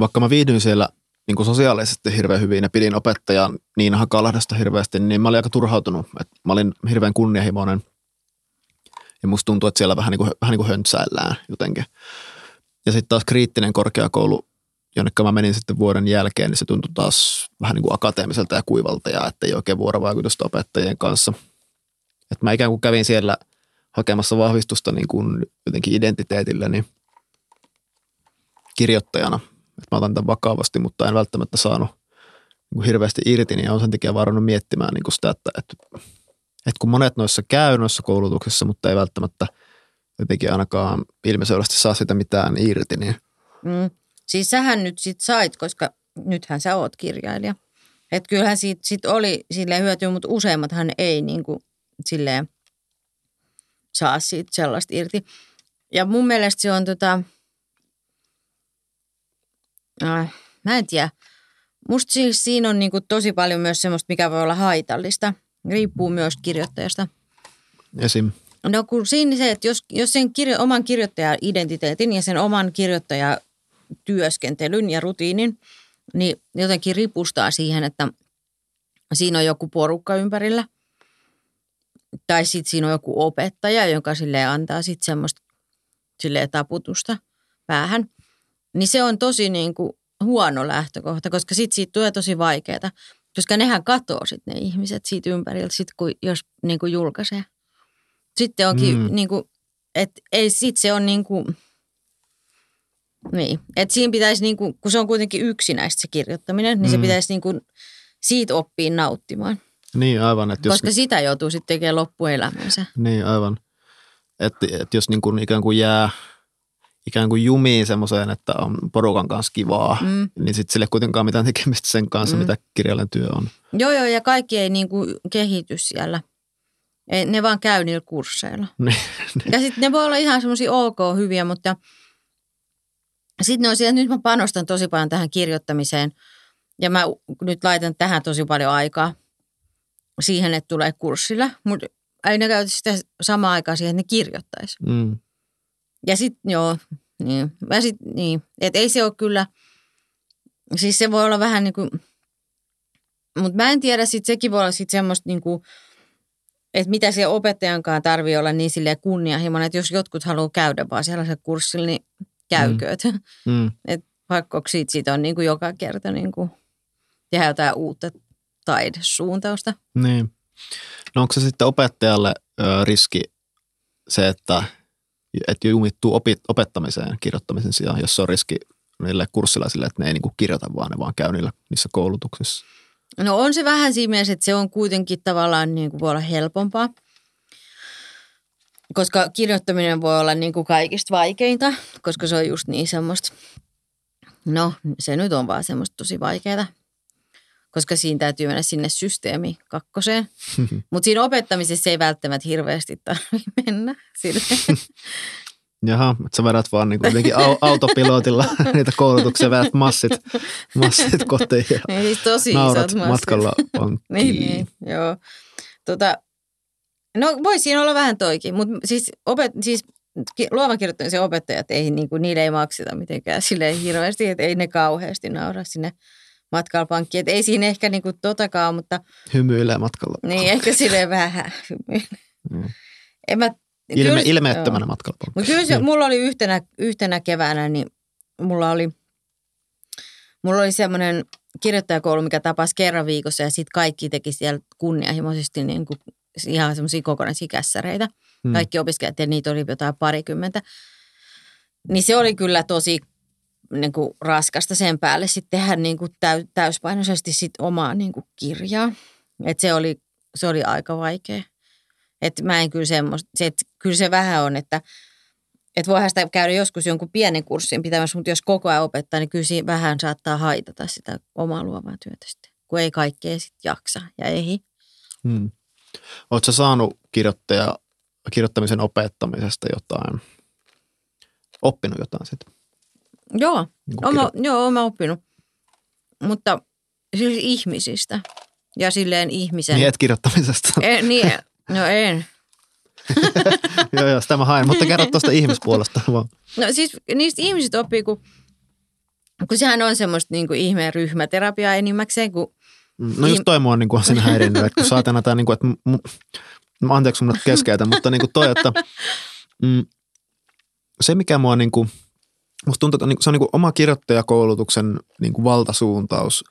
vaikka mä viihdyin siellä niin kuin sosiaalisesti hirveän hyvin ja pidin opettajan Niina Hakalahdasta hirveästi, niin mä olin aika turhautunut. Et mä olin hirveän kunnianhimoinen ja musta tuntuu, että siellä vähän niin kuin, vähän niin kuin höntsäillään jotenkin. Ja sitten taas kriittinen korkeakoulu, jonnekka mä menin sitten vuoden jälkeen, niin se tuntui taas vähän niin kuin akateemiselta ja kuivalta ja ettei oikein vuorovaikutusta opettajien kanssa. Et mä ikään kuin kävin siellä hakemassa vahvistusta niin kuin jotenkin identiteetilleni kirjoittajana. Että mä otan tämän vakavasti, mutta en välttämättä saanut niin kuin hirveästi irti, niin on sen takia varannut miettimään niin kuin sitä, että, että, että kun monet noissa käy noissa koulutuksissa, mutta ei välttämättä jotenkin ainakaan ilmiselvästi saa sitä mitään irti. Niin. Mm. Siis sähän nyt sit sait, koska nythän sä oot kirjailija. Että kyllähän siitä sit oli silleen hyötyä, mutta useimmathan ei niin kuin silleen saa siitä sellaista irti. Ja mun mielestä se on tota... Mä en tiedä. Musta siis siinä on niin kuin tosi paljon myös semmoista, mikä voi olla haitallista. Riippuu myös kirjoittajasta. Esim. No kun siinä se, että jos, jos sen kirjo, oman kirjoittaja-identiteetin ja sen oman kirjoittajatyöskentelyn ja rutiinin, niin jotenkin ripustaa siihen, että siinä on joku porukka ympärillä. Tai sitten siinä on joku opettaja, joka silleen antaa sitten semmoista silleen taputusta päähän. Niin se on tosi niin kuin huono lähtökohta, koska sitten siitä tulee tosi vaikeaa. Koska nehän katoaa sitten ne ihmiset siitä ympäriltä, sit kun, jos niin kuin julkaisee. Sitten onkin, mm. niin kuin, että ei sit se on niin kuin, niin. Että siinä pitäisi, niin kuin, kun se on kuitenkin yksinäistä se kirjoittaminen, niin mm. se pitäisi niin kuin siitä oppia nauttimaan. Niin aivan. Että koska jos... sitä joutuu sitten tekemään loppuelämänsä. Niin aivan. Että et jos niin kuin ikään kuin jää... ikään kuin jumiin semmoiseen, että on porukan kanssa kivaa, mm. niin sitten sille kuitenkaan mitään tekemistä sen kanssa, mm. mitä kirjailijan työ on. Joo, joo, ja kaikki ei niin kuin kehity siellä. Ei, ne vaan käy niillä kursseilla. Ja sitten ne voi olla ihan semmoisia ok hyviä, mutta sitten ne on siellä, nyt mä panostan tosi paljon tähän kirjoittamiseen, ja mä nyt laitan tähän tosi paljon aikaa siihen, että tulee kurssilla, mutta ei ne käytä sitä samaa aikaa siihen, että ne kirjoittaisi. Mm. Ja sitten joo, niin, sit, niin. Että ei se ole kyllä, siis se voi olla vähän niin kuin, mutta mä en tiedä, sit sekin voi olla sitten semmoista niin kuin, että mitä se opettajankaan tarvii olla niin silleen kunnianhimoinen, että jos jotkut haluaa käydä vaan sellaisen kurssilla, niin käykööt. Mm. Mm. Että vaikka siitä, siitä on niin kuin joka kerta niin kuin tehdä jotain uutta taidesuuntausta. Niin. No onko se sitten opettajalle ö, riski se, että... että jumittuu opit, opettamiseen kirjoittamisen sijaan, jos se on riski niille kurssilaisille, että ne ei niinku kirjoita, vaan ne vaan käy niillä, niissä koulutuksissa. No on se vähän siinä mielessä, että se on kuitenkin tavallaan niinku voi olla helpompaa, koska kirjoittaminen voi olla niinku kaikista vaikeinta, koska se on just niin semmoista, no se nyt on vaan semmoista tosi vaikeaa, koska siinä täytyy mennä sinne systeemi kakkoseen. Mutta siinä opettamisessa ei välttämättä hirveästi tarvitse mennä. Jaha, että sä vedät vaan niin kuin jotenkin autopilotilla niitä koulutuksia, vedät massit, massit kotiin ja niin, siis tosi naurat matkalla pankkiin. Niin, niin, joo. Tota, no voi siinä olla vähän toikin, mutta siis, opet, siis luovan kirjoittamisen opettajat, ei, niin kuin, niille ei makseta mitenkään silleen hirveästi, että ei ne kauheasti naura sinne matkalla pankkiin. Että ei siinä ehkä niin kuin totakaan, mutta hymyilee matkalla pankkiin. Niin, ehkä silleen vähän hymyilee. Mm. En mä Ilme, kyllä, ilmeettömänä matkalla pankkiin. Mutta kyllä se, niin. mulla oli yhtenä, yhtenä keväänä, niin mulla oli, mulla oli semmoinen kirjoittajakoulu, mikä tapasi kerran viikossa ja sitten kaikki teki siellä kunnianhimoisesti niin kuin ihan semmoisia kokonaisikässäreitä. Hmm. Kaikki opiskelijat ja niitä oli jotain parikymmentä. Niin se oli kyllä tosi niin kuin raskasta sen päälle sitten tehdä niin kuin täys, täyspainoisesti sit omaa niin kuin kirjaa. Et se oli, se oli aika vaikea. Että mä en kyllä semmoista, se, kyllä se vähän on, että et voihan sitä käydä joskus jonkun pienen kurssin pitämässä, mutta jos koko ajan opettaa, niin kyllä siinä vähän saattaa haitata sitä omaa luovaa työtä sitten, kun ei kaikkea sitten jaksa ja ehdi. Hmm. Oletko sä saanut kirjoittaja, kirjoittamisen opettamisesta jotain, oppinut jotain siitä? Joo, oma, joo mä oppinut, mutta siis ihmisistä ja silleen ihmisen. Niin et kirjoittamisesta. E, niin. No en. joo, joo, sitä mä haen, mutta kerro tuosta ihmispuolesta vaan. No siis niistä ihmisistä oppii, kun, kun sehän on semmoista niin kuin ihmeen ryhmäterapiaa enimmäkseen. Kun no just toi mua on niin sen häirinnyt, että kun saatana tämä, niin kuin, että m- m- anteeksi minun keskeytän, mutta niin kuin toi, että mm, se mikä mua, niin kuin, musta tuntuu, että se on niin kuin oma kirjoittajakoulutuksen niin kuin valtasuuntaus,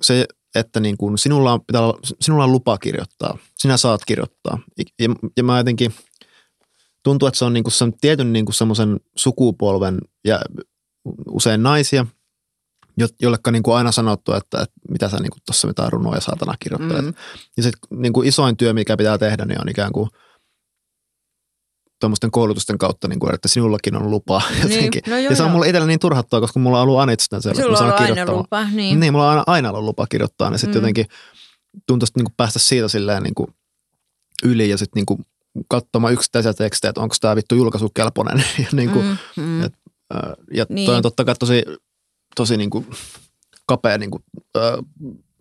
se että niin kuin sinulla on, pitää olla, sinulla on lupa kirjoittaa, sinä saat kirjoittaa. Ja, ja mä jotenkin tuntuu, että se on niin kuin sen tietyn niin kuin semmoisen sukupolven ja usein naisia, jo, jollekka niin kuin aina sanottu, että, että mitä sä niin kuin tuossa mitään runoja saatana kirjoittelet. Mm. Ja sitten niin kuin isoin työ, mikä pitää tehdä, niin on ikään kuin tuommoisten koulutusten kautta, niin kuin, että sinullakin on lupa jotenkin. Niin, no joo, ja se on mulla itsellä niin turhattua, koska mulla on ollut aina itse asiassa. Sulla on aina lupa, niin. Niin, mulla on aina, aina ollut lupa kirjoittaa, niin sitten mm. jotenkin tuntuisi niin kuin päästä siitä silleen niin kuin yli ja sitten niin kuin katsomaan yksittäisiä tekstejä, että onko tämä vittu julkaisukelpoinen. ja niin kuin, mm, et, ä, ja niin. Toi on totta kai tosi, tosi niin kuin kapea niin kuin, ä,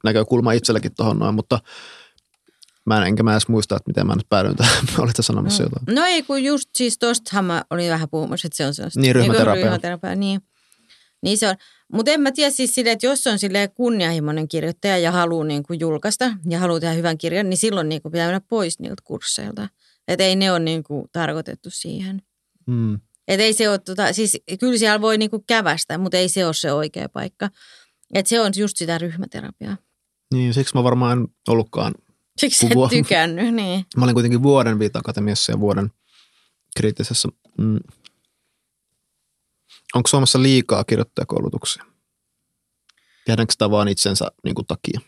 näkökulma itselläkin tuohon noin, mutta Mä en, enkä mä edes muista, että miten mä nyt päädyin tähän. Olitko sanomassa no. jotain? No ei, kun just siis tostahan mä olin vähän puhumassa, että se on sellaista. Niin, ryhmäterapia. ryhmäterapia niin. niin se on. Mutta en mä tiedä siis silleen, että jos on silleen kunnianhimoinen kirjoittaja ja haluaa niinku julkaista ja haluaa tehdä hyvän kirjan, niin silloin niinku pitää mennä pois niiltä kursseilta. Että ei ne ole niinku tarkoitettu siihen. Mm. Että ei se ole, tota, siis kyllä siellä voi niinku kävästä, mutta ei se ole se oikea paikka. Että se on just sitä ryhmäterapiaa. Niin, siksi mä varmaan en ollutkaan. Siksi et tykännyt, niin. Mä olin kuitenkin vuoden Viita-akatemiassa ja vuoden kriittisessä. Mm. Onko Suomessa liikaa kirjoittajakoulutuksia? Tiedänkö sitä vaan itsensä niin kuin takia?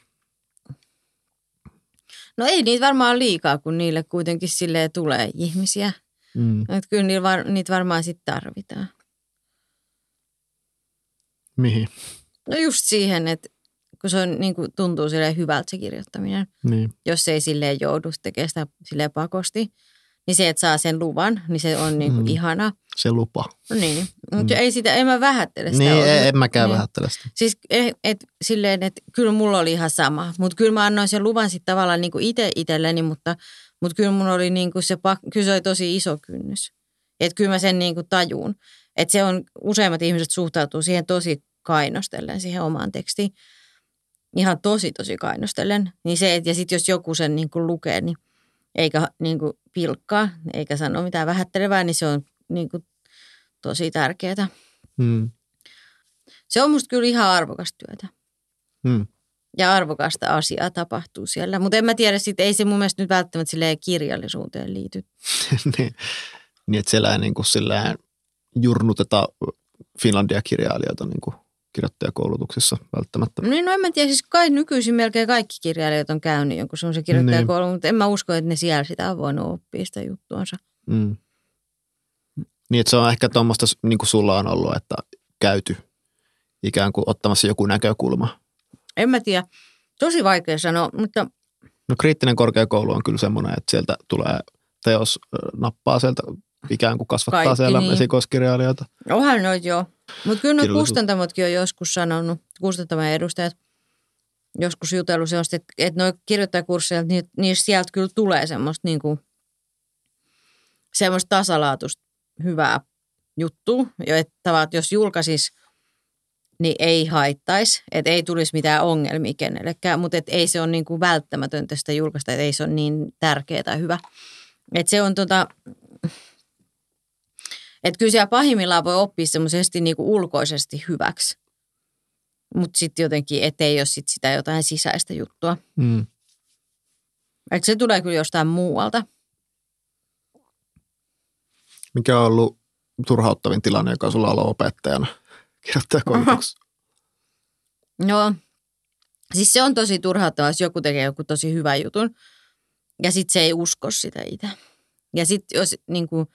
No ei niitä varmaan liikaa, kun niille kuitenkin silleen tulee ihmisiä. Mm. Et kyllä niitä, var- niitä varmaan sitten tarvitaan. Mihin? No just siihen, että kun se on, niin kuin tuntuu silleen hyvältä se kirjoittaminen. Niin. Jos ei silleen joudu tekemään sitä silleen pakosti, niin se, että saa sen luvan, niin se on niin kuin mm. ihana. Se lupa. No niin, mutta mm. ei sitä, en mä vähättele sitä. Niin, en, en mäkään niin. vähättele sitä. Siis et, et, silleen, että kyllä mulla oli ihan sama, mutta kyllä mä annoin sen luvan sitten tavallaan niin kuin itse itselleni, mutta, mutta kyllä mun oli niin kuin se, kyllä se oli tosi iso kynnys. Että kyllä mä sen niin kuin tajuun. Että se on, useimmat ihmiset suhtautuu siihen tosi kainostellen siihen omaan tekstiin. Ihan tosi, tosi kainostelen. Niin se, ja sitten jos joku sen niin kuin lukee, niin eikä niin kuin pilkkaa, eikä sano mitään vähättelevää, niin se on niin kuin tosi tärkeää. Hmm. Se on musta kyllä ihan arvokasta työtä. Hmm. Ja arvokasta asiaa tapahtuu siellä. Mutta en mä tiedä, sit ei se mun mielestä nyt välttämättä silleen kirjallisuuteen liity. Niin, että siellä ei niin kuin silleen jurnuteta Finlandia-kirjailijoita niin kuin kirjoittajakoulutuksissa välttämättä. Niin, no en mä tiedä, siis kai nykyisin melkein kaikki kirjailijat on käynyt jonkun semmoisen kirjoittajakoulun, niin. Mutta en mä usko, että ne siellä sitä on voinut oppia sitä juttuansa. Mm. Niin, että se on ehkä tuommoista, niin kuin sulla on ollut, että käyty ikään kuin ottamassa joku näkökulma. En mä tiedä. Tosi vaikea sanoa, mutta no kriittinen korkeakoulu on kyllä semmoinen, että sieltä tulee teos, nappaa sieltä ikään kuin kasvattaa kaikki, siellä niin. esikoiskirjailijoita. Onhan noita joo. Mutta kyllä noita kustantamotkin on joskus sanonut, kustantamien edustajat joskus jutellut sellaista, että, että noi kirjoittajakursseja, niin, niin sieltä kyllä tulee semmoista niin kuin, semmoista tasalaatusta hyvää juttua. Ja että tavallaan, jos julkaisisi, niin ei haittaisi, että ei tulisi mitään ongelmia kenellekään, mutta että ei se ole niin kuin välttämätöntä sitä julkaista, että ei se ole niin tärkeä tai hyvä. Että se on tota, että kyllä siellä pahimmillaan voi oppia semmoisesti niin kuin ulkoisesti hyväksi, mutta sitten jotenkin, ettei ole sit sitä jotain sisäistä juttua. Mm. Että se tulee kyllä jostain muualta. Mikä on ollut turhauttavin tilanne, joka sulla on ollut opettajana? Kirjoittajakoulutuksessa. No, siis se on tosi turhauttavaa, jos joku tekee joku tosi hyvän jutun, ja sitten se ei usko sitä itse. Ja sitten jos niin kuin,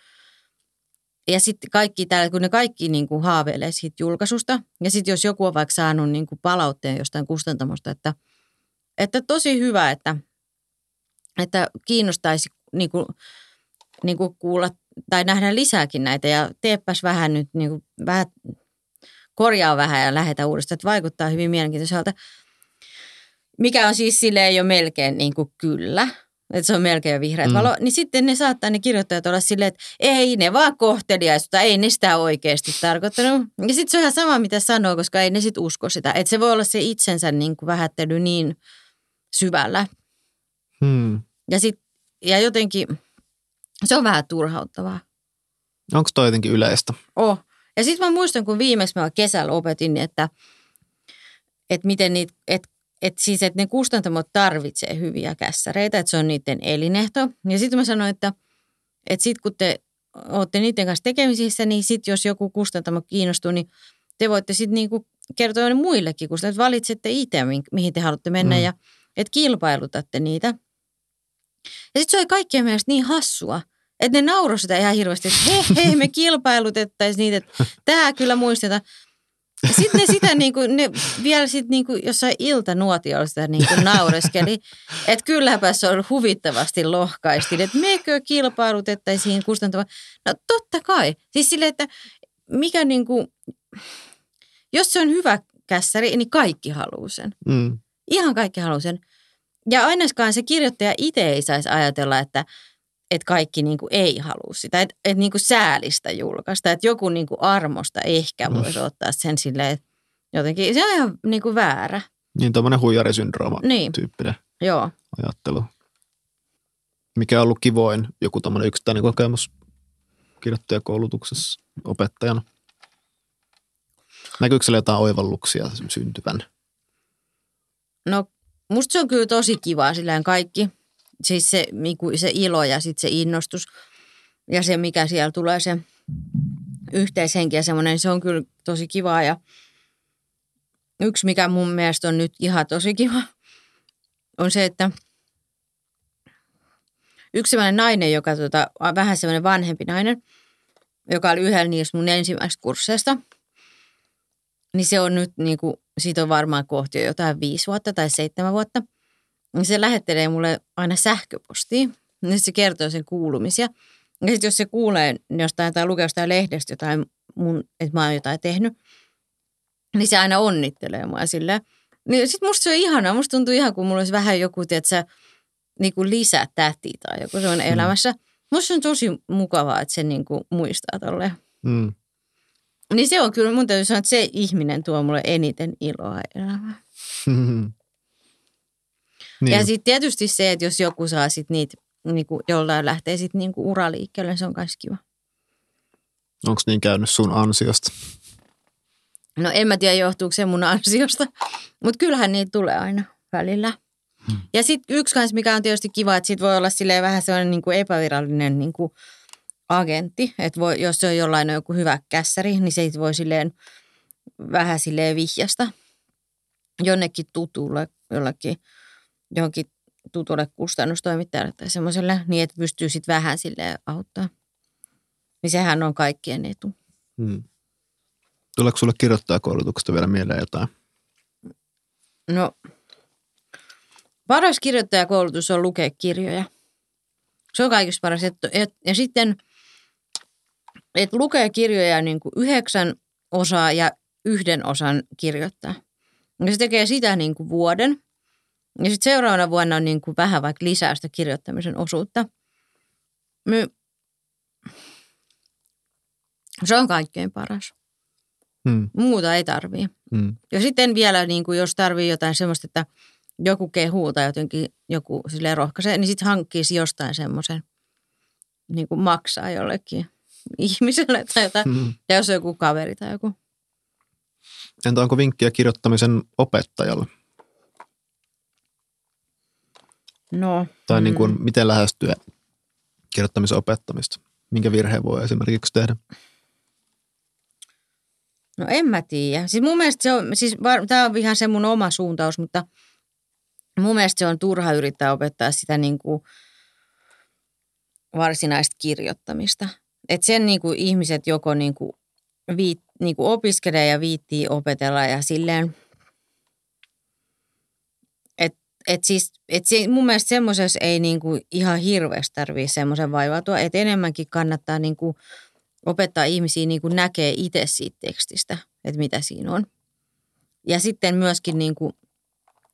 ja sitten kaikki täällä, kun ne kaikki niin kuin haaveilee siitä julkaisusta, ja sitten jos joku on vaikka saanut niin kuin palautteen jostain kustantamosta, että, että tosi hyvä, että, että kiinnostaisi niin kuin, niin kuin kuulla tai nähdä lisääkin näitä, ja teepäs vähän nyt niin kuin, vähän korjaa vähän ja lähetä uudestaan, että vaikuttaa hyvin mielenkiintoiselta. Mikä on siis silleen jo melkein niin kuin kyllä, että se on melkein vihreät mm. valo, niin sitten ne saattaa ne kirjoittajat olla silleen, että ei ne vaan kohteliaisuutta, ei ne sitä oikeasti tarkoittanut. Ja sitten se on ihan sama, mitä sanoo, koska ei ne sitten usko sitä. Että se voi olla se itsensä niin kuin vähättely niin syvällä. Hmm. Ja, sit, ja jotenkin se on vähän turhauttavaa. Onko toi jotenkin yleistä? On. Oh. Ja sitten mä muistan, kun viimeksi mä kesällä opetin, että, että, miten niitä, että, että, siis, että ne kustantamot tarvitsee hyviä kässäreitä, että se on niiden elinehto. Ja sitten mä sanoin, että, että sitten kun te olette niiden kanssa tekemisissä, niin sitten jos joku kustantamo kiinnostuu, niin te voitte sitten niinku kertoa muillekin, kun että valitsette itse, mihin te haluatte mennä mm. ja että kilpailutatte niitä. Ja sitten se oli kaikkien mielestä niin hassua. Että ne nauroi sitä ihan hirveästi, että hei, hei, me kilpailutettaisiin niitä, että tämä kyllä muistetaan. Ja sitten ne sitä niin kuin, ne vielä sitten niin kuin jossain iltanuotiolla sitä niin kuin naureskeli. Että kylläpä se on huvittavasti lohkaistiin, että mekö kilpailutettaisiin kustantamaan. No totta kai. Siis silleen, että mikä niin kuin, jos se on hyvä kässäri, niin kaikki haluaa sen. Mm. Ihan kaikki haluaa sen. Ja ainakaan se kirjoittaja itse ei saisi ajatella, että että kaikki niinku ei halua sitä, että et niinku säälistä julkaista, että joku niinku armosta ehkä voisi mm. ottaa sen silleen, että jotenkin se on ihan niinku väärä. Niin, tuommoinen huijarisyndrooma niin. tyyppinen Joo. ajattelu. Mikä on ollut kivoin, joku tuommoinen yksittäinen kokemus kirjoittajakoulutuksessa opettajana? Näkyykö siellä jotain oivalluksia syntyvän? No, musta se on kyllä tosi kivaa silleen kaikki. Siis se, se ilo ja sitten se innostus ja se, mikä siellä tulee, se yhteishenki ja semmoinen, se on kyllä tosi kivaa. Ja yksi, mikä mun mielestä on nyt ihan tosi kiva, on se, että yksi semmoinen nainen, joka tota, vähän semmoinen vanhempi nainen, joka oli yhdellä niistä mun ensimmäisistä kursseista, niin se on nyt, niin kuin, siitä on varmaan kohti jotain viisi vuotta tai seitsemän vuotta. Se lähettelee mulle aina sähköpostia, niin se kertoo sen kuulumisia. Ja sitten jos se kuulee jostain tai lukee jostain lehdestä jotain, mun, että mä oon jotain tehnyt, niin se aina onnittelee mua silleen. Niin sitten musta se on ihanaa. Musta tuntuu ihan, kun mulla olisi vähän joku, tietsä, niin kuin lisätäti tai joku semmoinen mm. elämässä. Musta se on tosi mukavaa, että se niin kuin muistaa tolleen. Mm. Niin se on kyllä, mun täytyy sanoa, että se ihminen tuo mulle eniten iloa elämään. Mm-hmm. Niin. Ja sitten tietysti se, että jos joku saa sitten niitä, niinku, jollain lähtee sitten niinku uraliikkeelle, se on myös kiva. Onko niin käynyt sun ansiosta? No en mä tiedä, johtuuko se mun ansiosta, mutta kyllähän niitä tulee aina välillä. Hmm. Ja sitten yksi kanssa, mikä on tietysti kiva, että sit voi olla silleen vähän sellainen niinku epävirallinen niinku agentti. Että jos se on jollain joku hyvä kässäri, niin se voi silleen vähän silleen vihjasta jonnekin tutulle jollakin. Johonkin tutulle kustannustoimittajalle tai semmoiselle, niin että pystyy sitten vähän silleen auttaa. Niin sehän on kaikkien etu. Hmm. Tuleeko sulle kirjoittajakoulutuksesta vielä mieleen jotain? No, paras kirjoittajakoulutus on lukea kirjoja. Se on kaikista paras. Ja sitten että lukee kirjoja niin kuin yhdeksän osaa ja yhden osan kirjoittaa. Ja se tekee sitä niin kuin vuoden. Ja sitten seuraavana vuonna on niin kuin vähän vaikka lisää sitä kirjoittamisen osuutta. Se on kaikkein paras. Hmm. Muuta ei tarvii. Hmm. Ja sitten vielä, niin kuin jos tarvii jotain semmoista, että joku kehuu tai jotenkin joku silleen rohkaisee, niin sitten hankkisi jostain semmoisen, niin kuin maksaa jollekin ihmiselle tai jotain. Hmm. Ja jos on joku kaveri tai joku. Entä onko vinkkiä kirjoittamisen opettajalle? No. Tai niin kuin, mm. miten lähestyä kirjoittamisen opettamista? Minkä virheen voi esimerkiksi tehdä? No en mä tiedä. Siis mun mielestä se on, siis tämä on ihan se mun oma suuntaus, mutta mun mielestä se on turha yrittää opettaa sitä niin kuin varsinaista kirjoittamista. Että sen niin kuin ihmiset joko niin kuin viit, niin kuin opiskelee ja viittii opetella ja silleen. Että et siis, et se, mun mielestä semmoisessa ei niin kuin ihan hirveästi tarvitse semmoisen vaivautua. Että enemmänkin kannattaa niin kuin opettaa ihmisiä niin kuin näkee itse siitä tekstistä, että mitä siinä on. Ja sitten myöskin niin kuin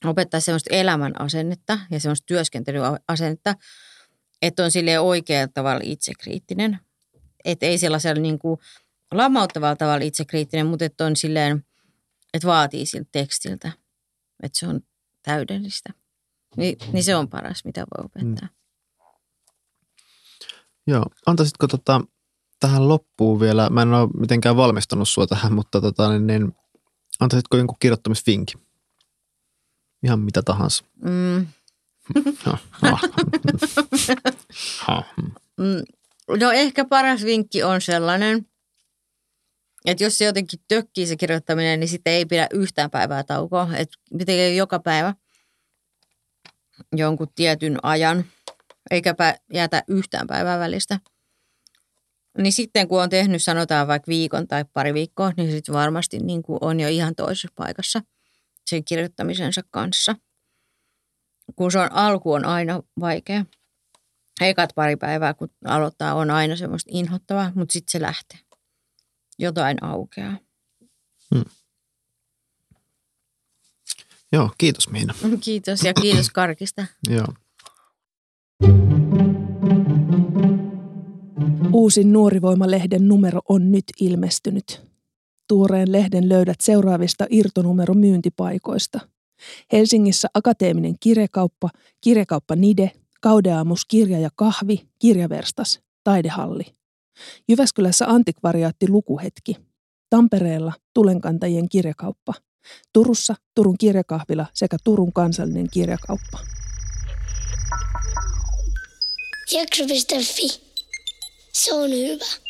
opettaa semmoista elämän asennetta ja semmoista työskentelyasennetta, että on silleen oikealla tavalla itsekriittinen. Että ei sellaisella niin kuin lamauttavalla tavalla itsekriittinen, mutta että on silleen, että vaatii siltä tekstiltä, että se on täydellistä. Ni, niin se on paras, mitä voi opettaa. Mm. Joo, antaisitko tota... tähän loppuun vielä, mä en ole mitenkään valmistanut sua tähän, mutta tota, niin, antaisitko jonkun kirjoittamisvinkin? Ihan mitä tahansa. Mm. No, no. no ehkä paras vinkki on sellainen, että jos se jotenkin tökkii se kirjoittaminen, niin sitten ei pidä yhtään päivää taukoa. Että tekee joka päivä jonkun tietyn ajan, eikä jätä yhtään päivää välistä. Niin sitten kun on tehnyt sanotaan vaikka viikon tai pari viikkoa, niin sitten varmasti niin kuin on jo ihan toisessa paikassa sen kirjoittamisensa kanssa. Kun se on alku on aina vaikea. Ekat pari päivää kun aloittaa on aina semmoista inhottavaa, mutta sitten se lähtee. Jotain aukeaa. Hmm. Joo, kiitos Miina. Kiitos ja kiitos Karkista. Joo. Uusin Nuori Voima-lehden numero on nyt ilmestynyt. Tuoreen lehden löydät seuraavista irtonumeron myyntipaikoista. Helsingissä Akateeminen kirjakauppa, Kirjakauppa Nide, Kaudeaamus Kirja ja Kahvi, Kirjaverstas, Taidehalli. Jyväskylässä Antikvariaatti Lukuhetki. Tampereella Tulenkantajien kirjakauppa. Turussa Turun kirjakahvila sekä Turun Kansallinen kirjakauppa. Jakso piste fi. Se on hyvä.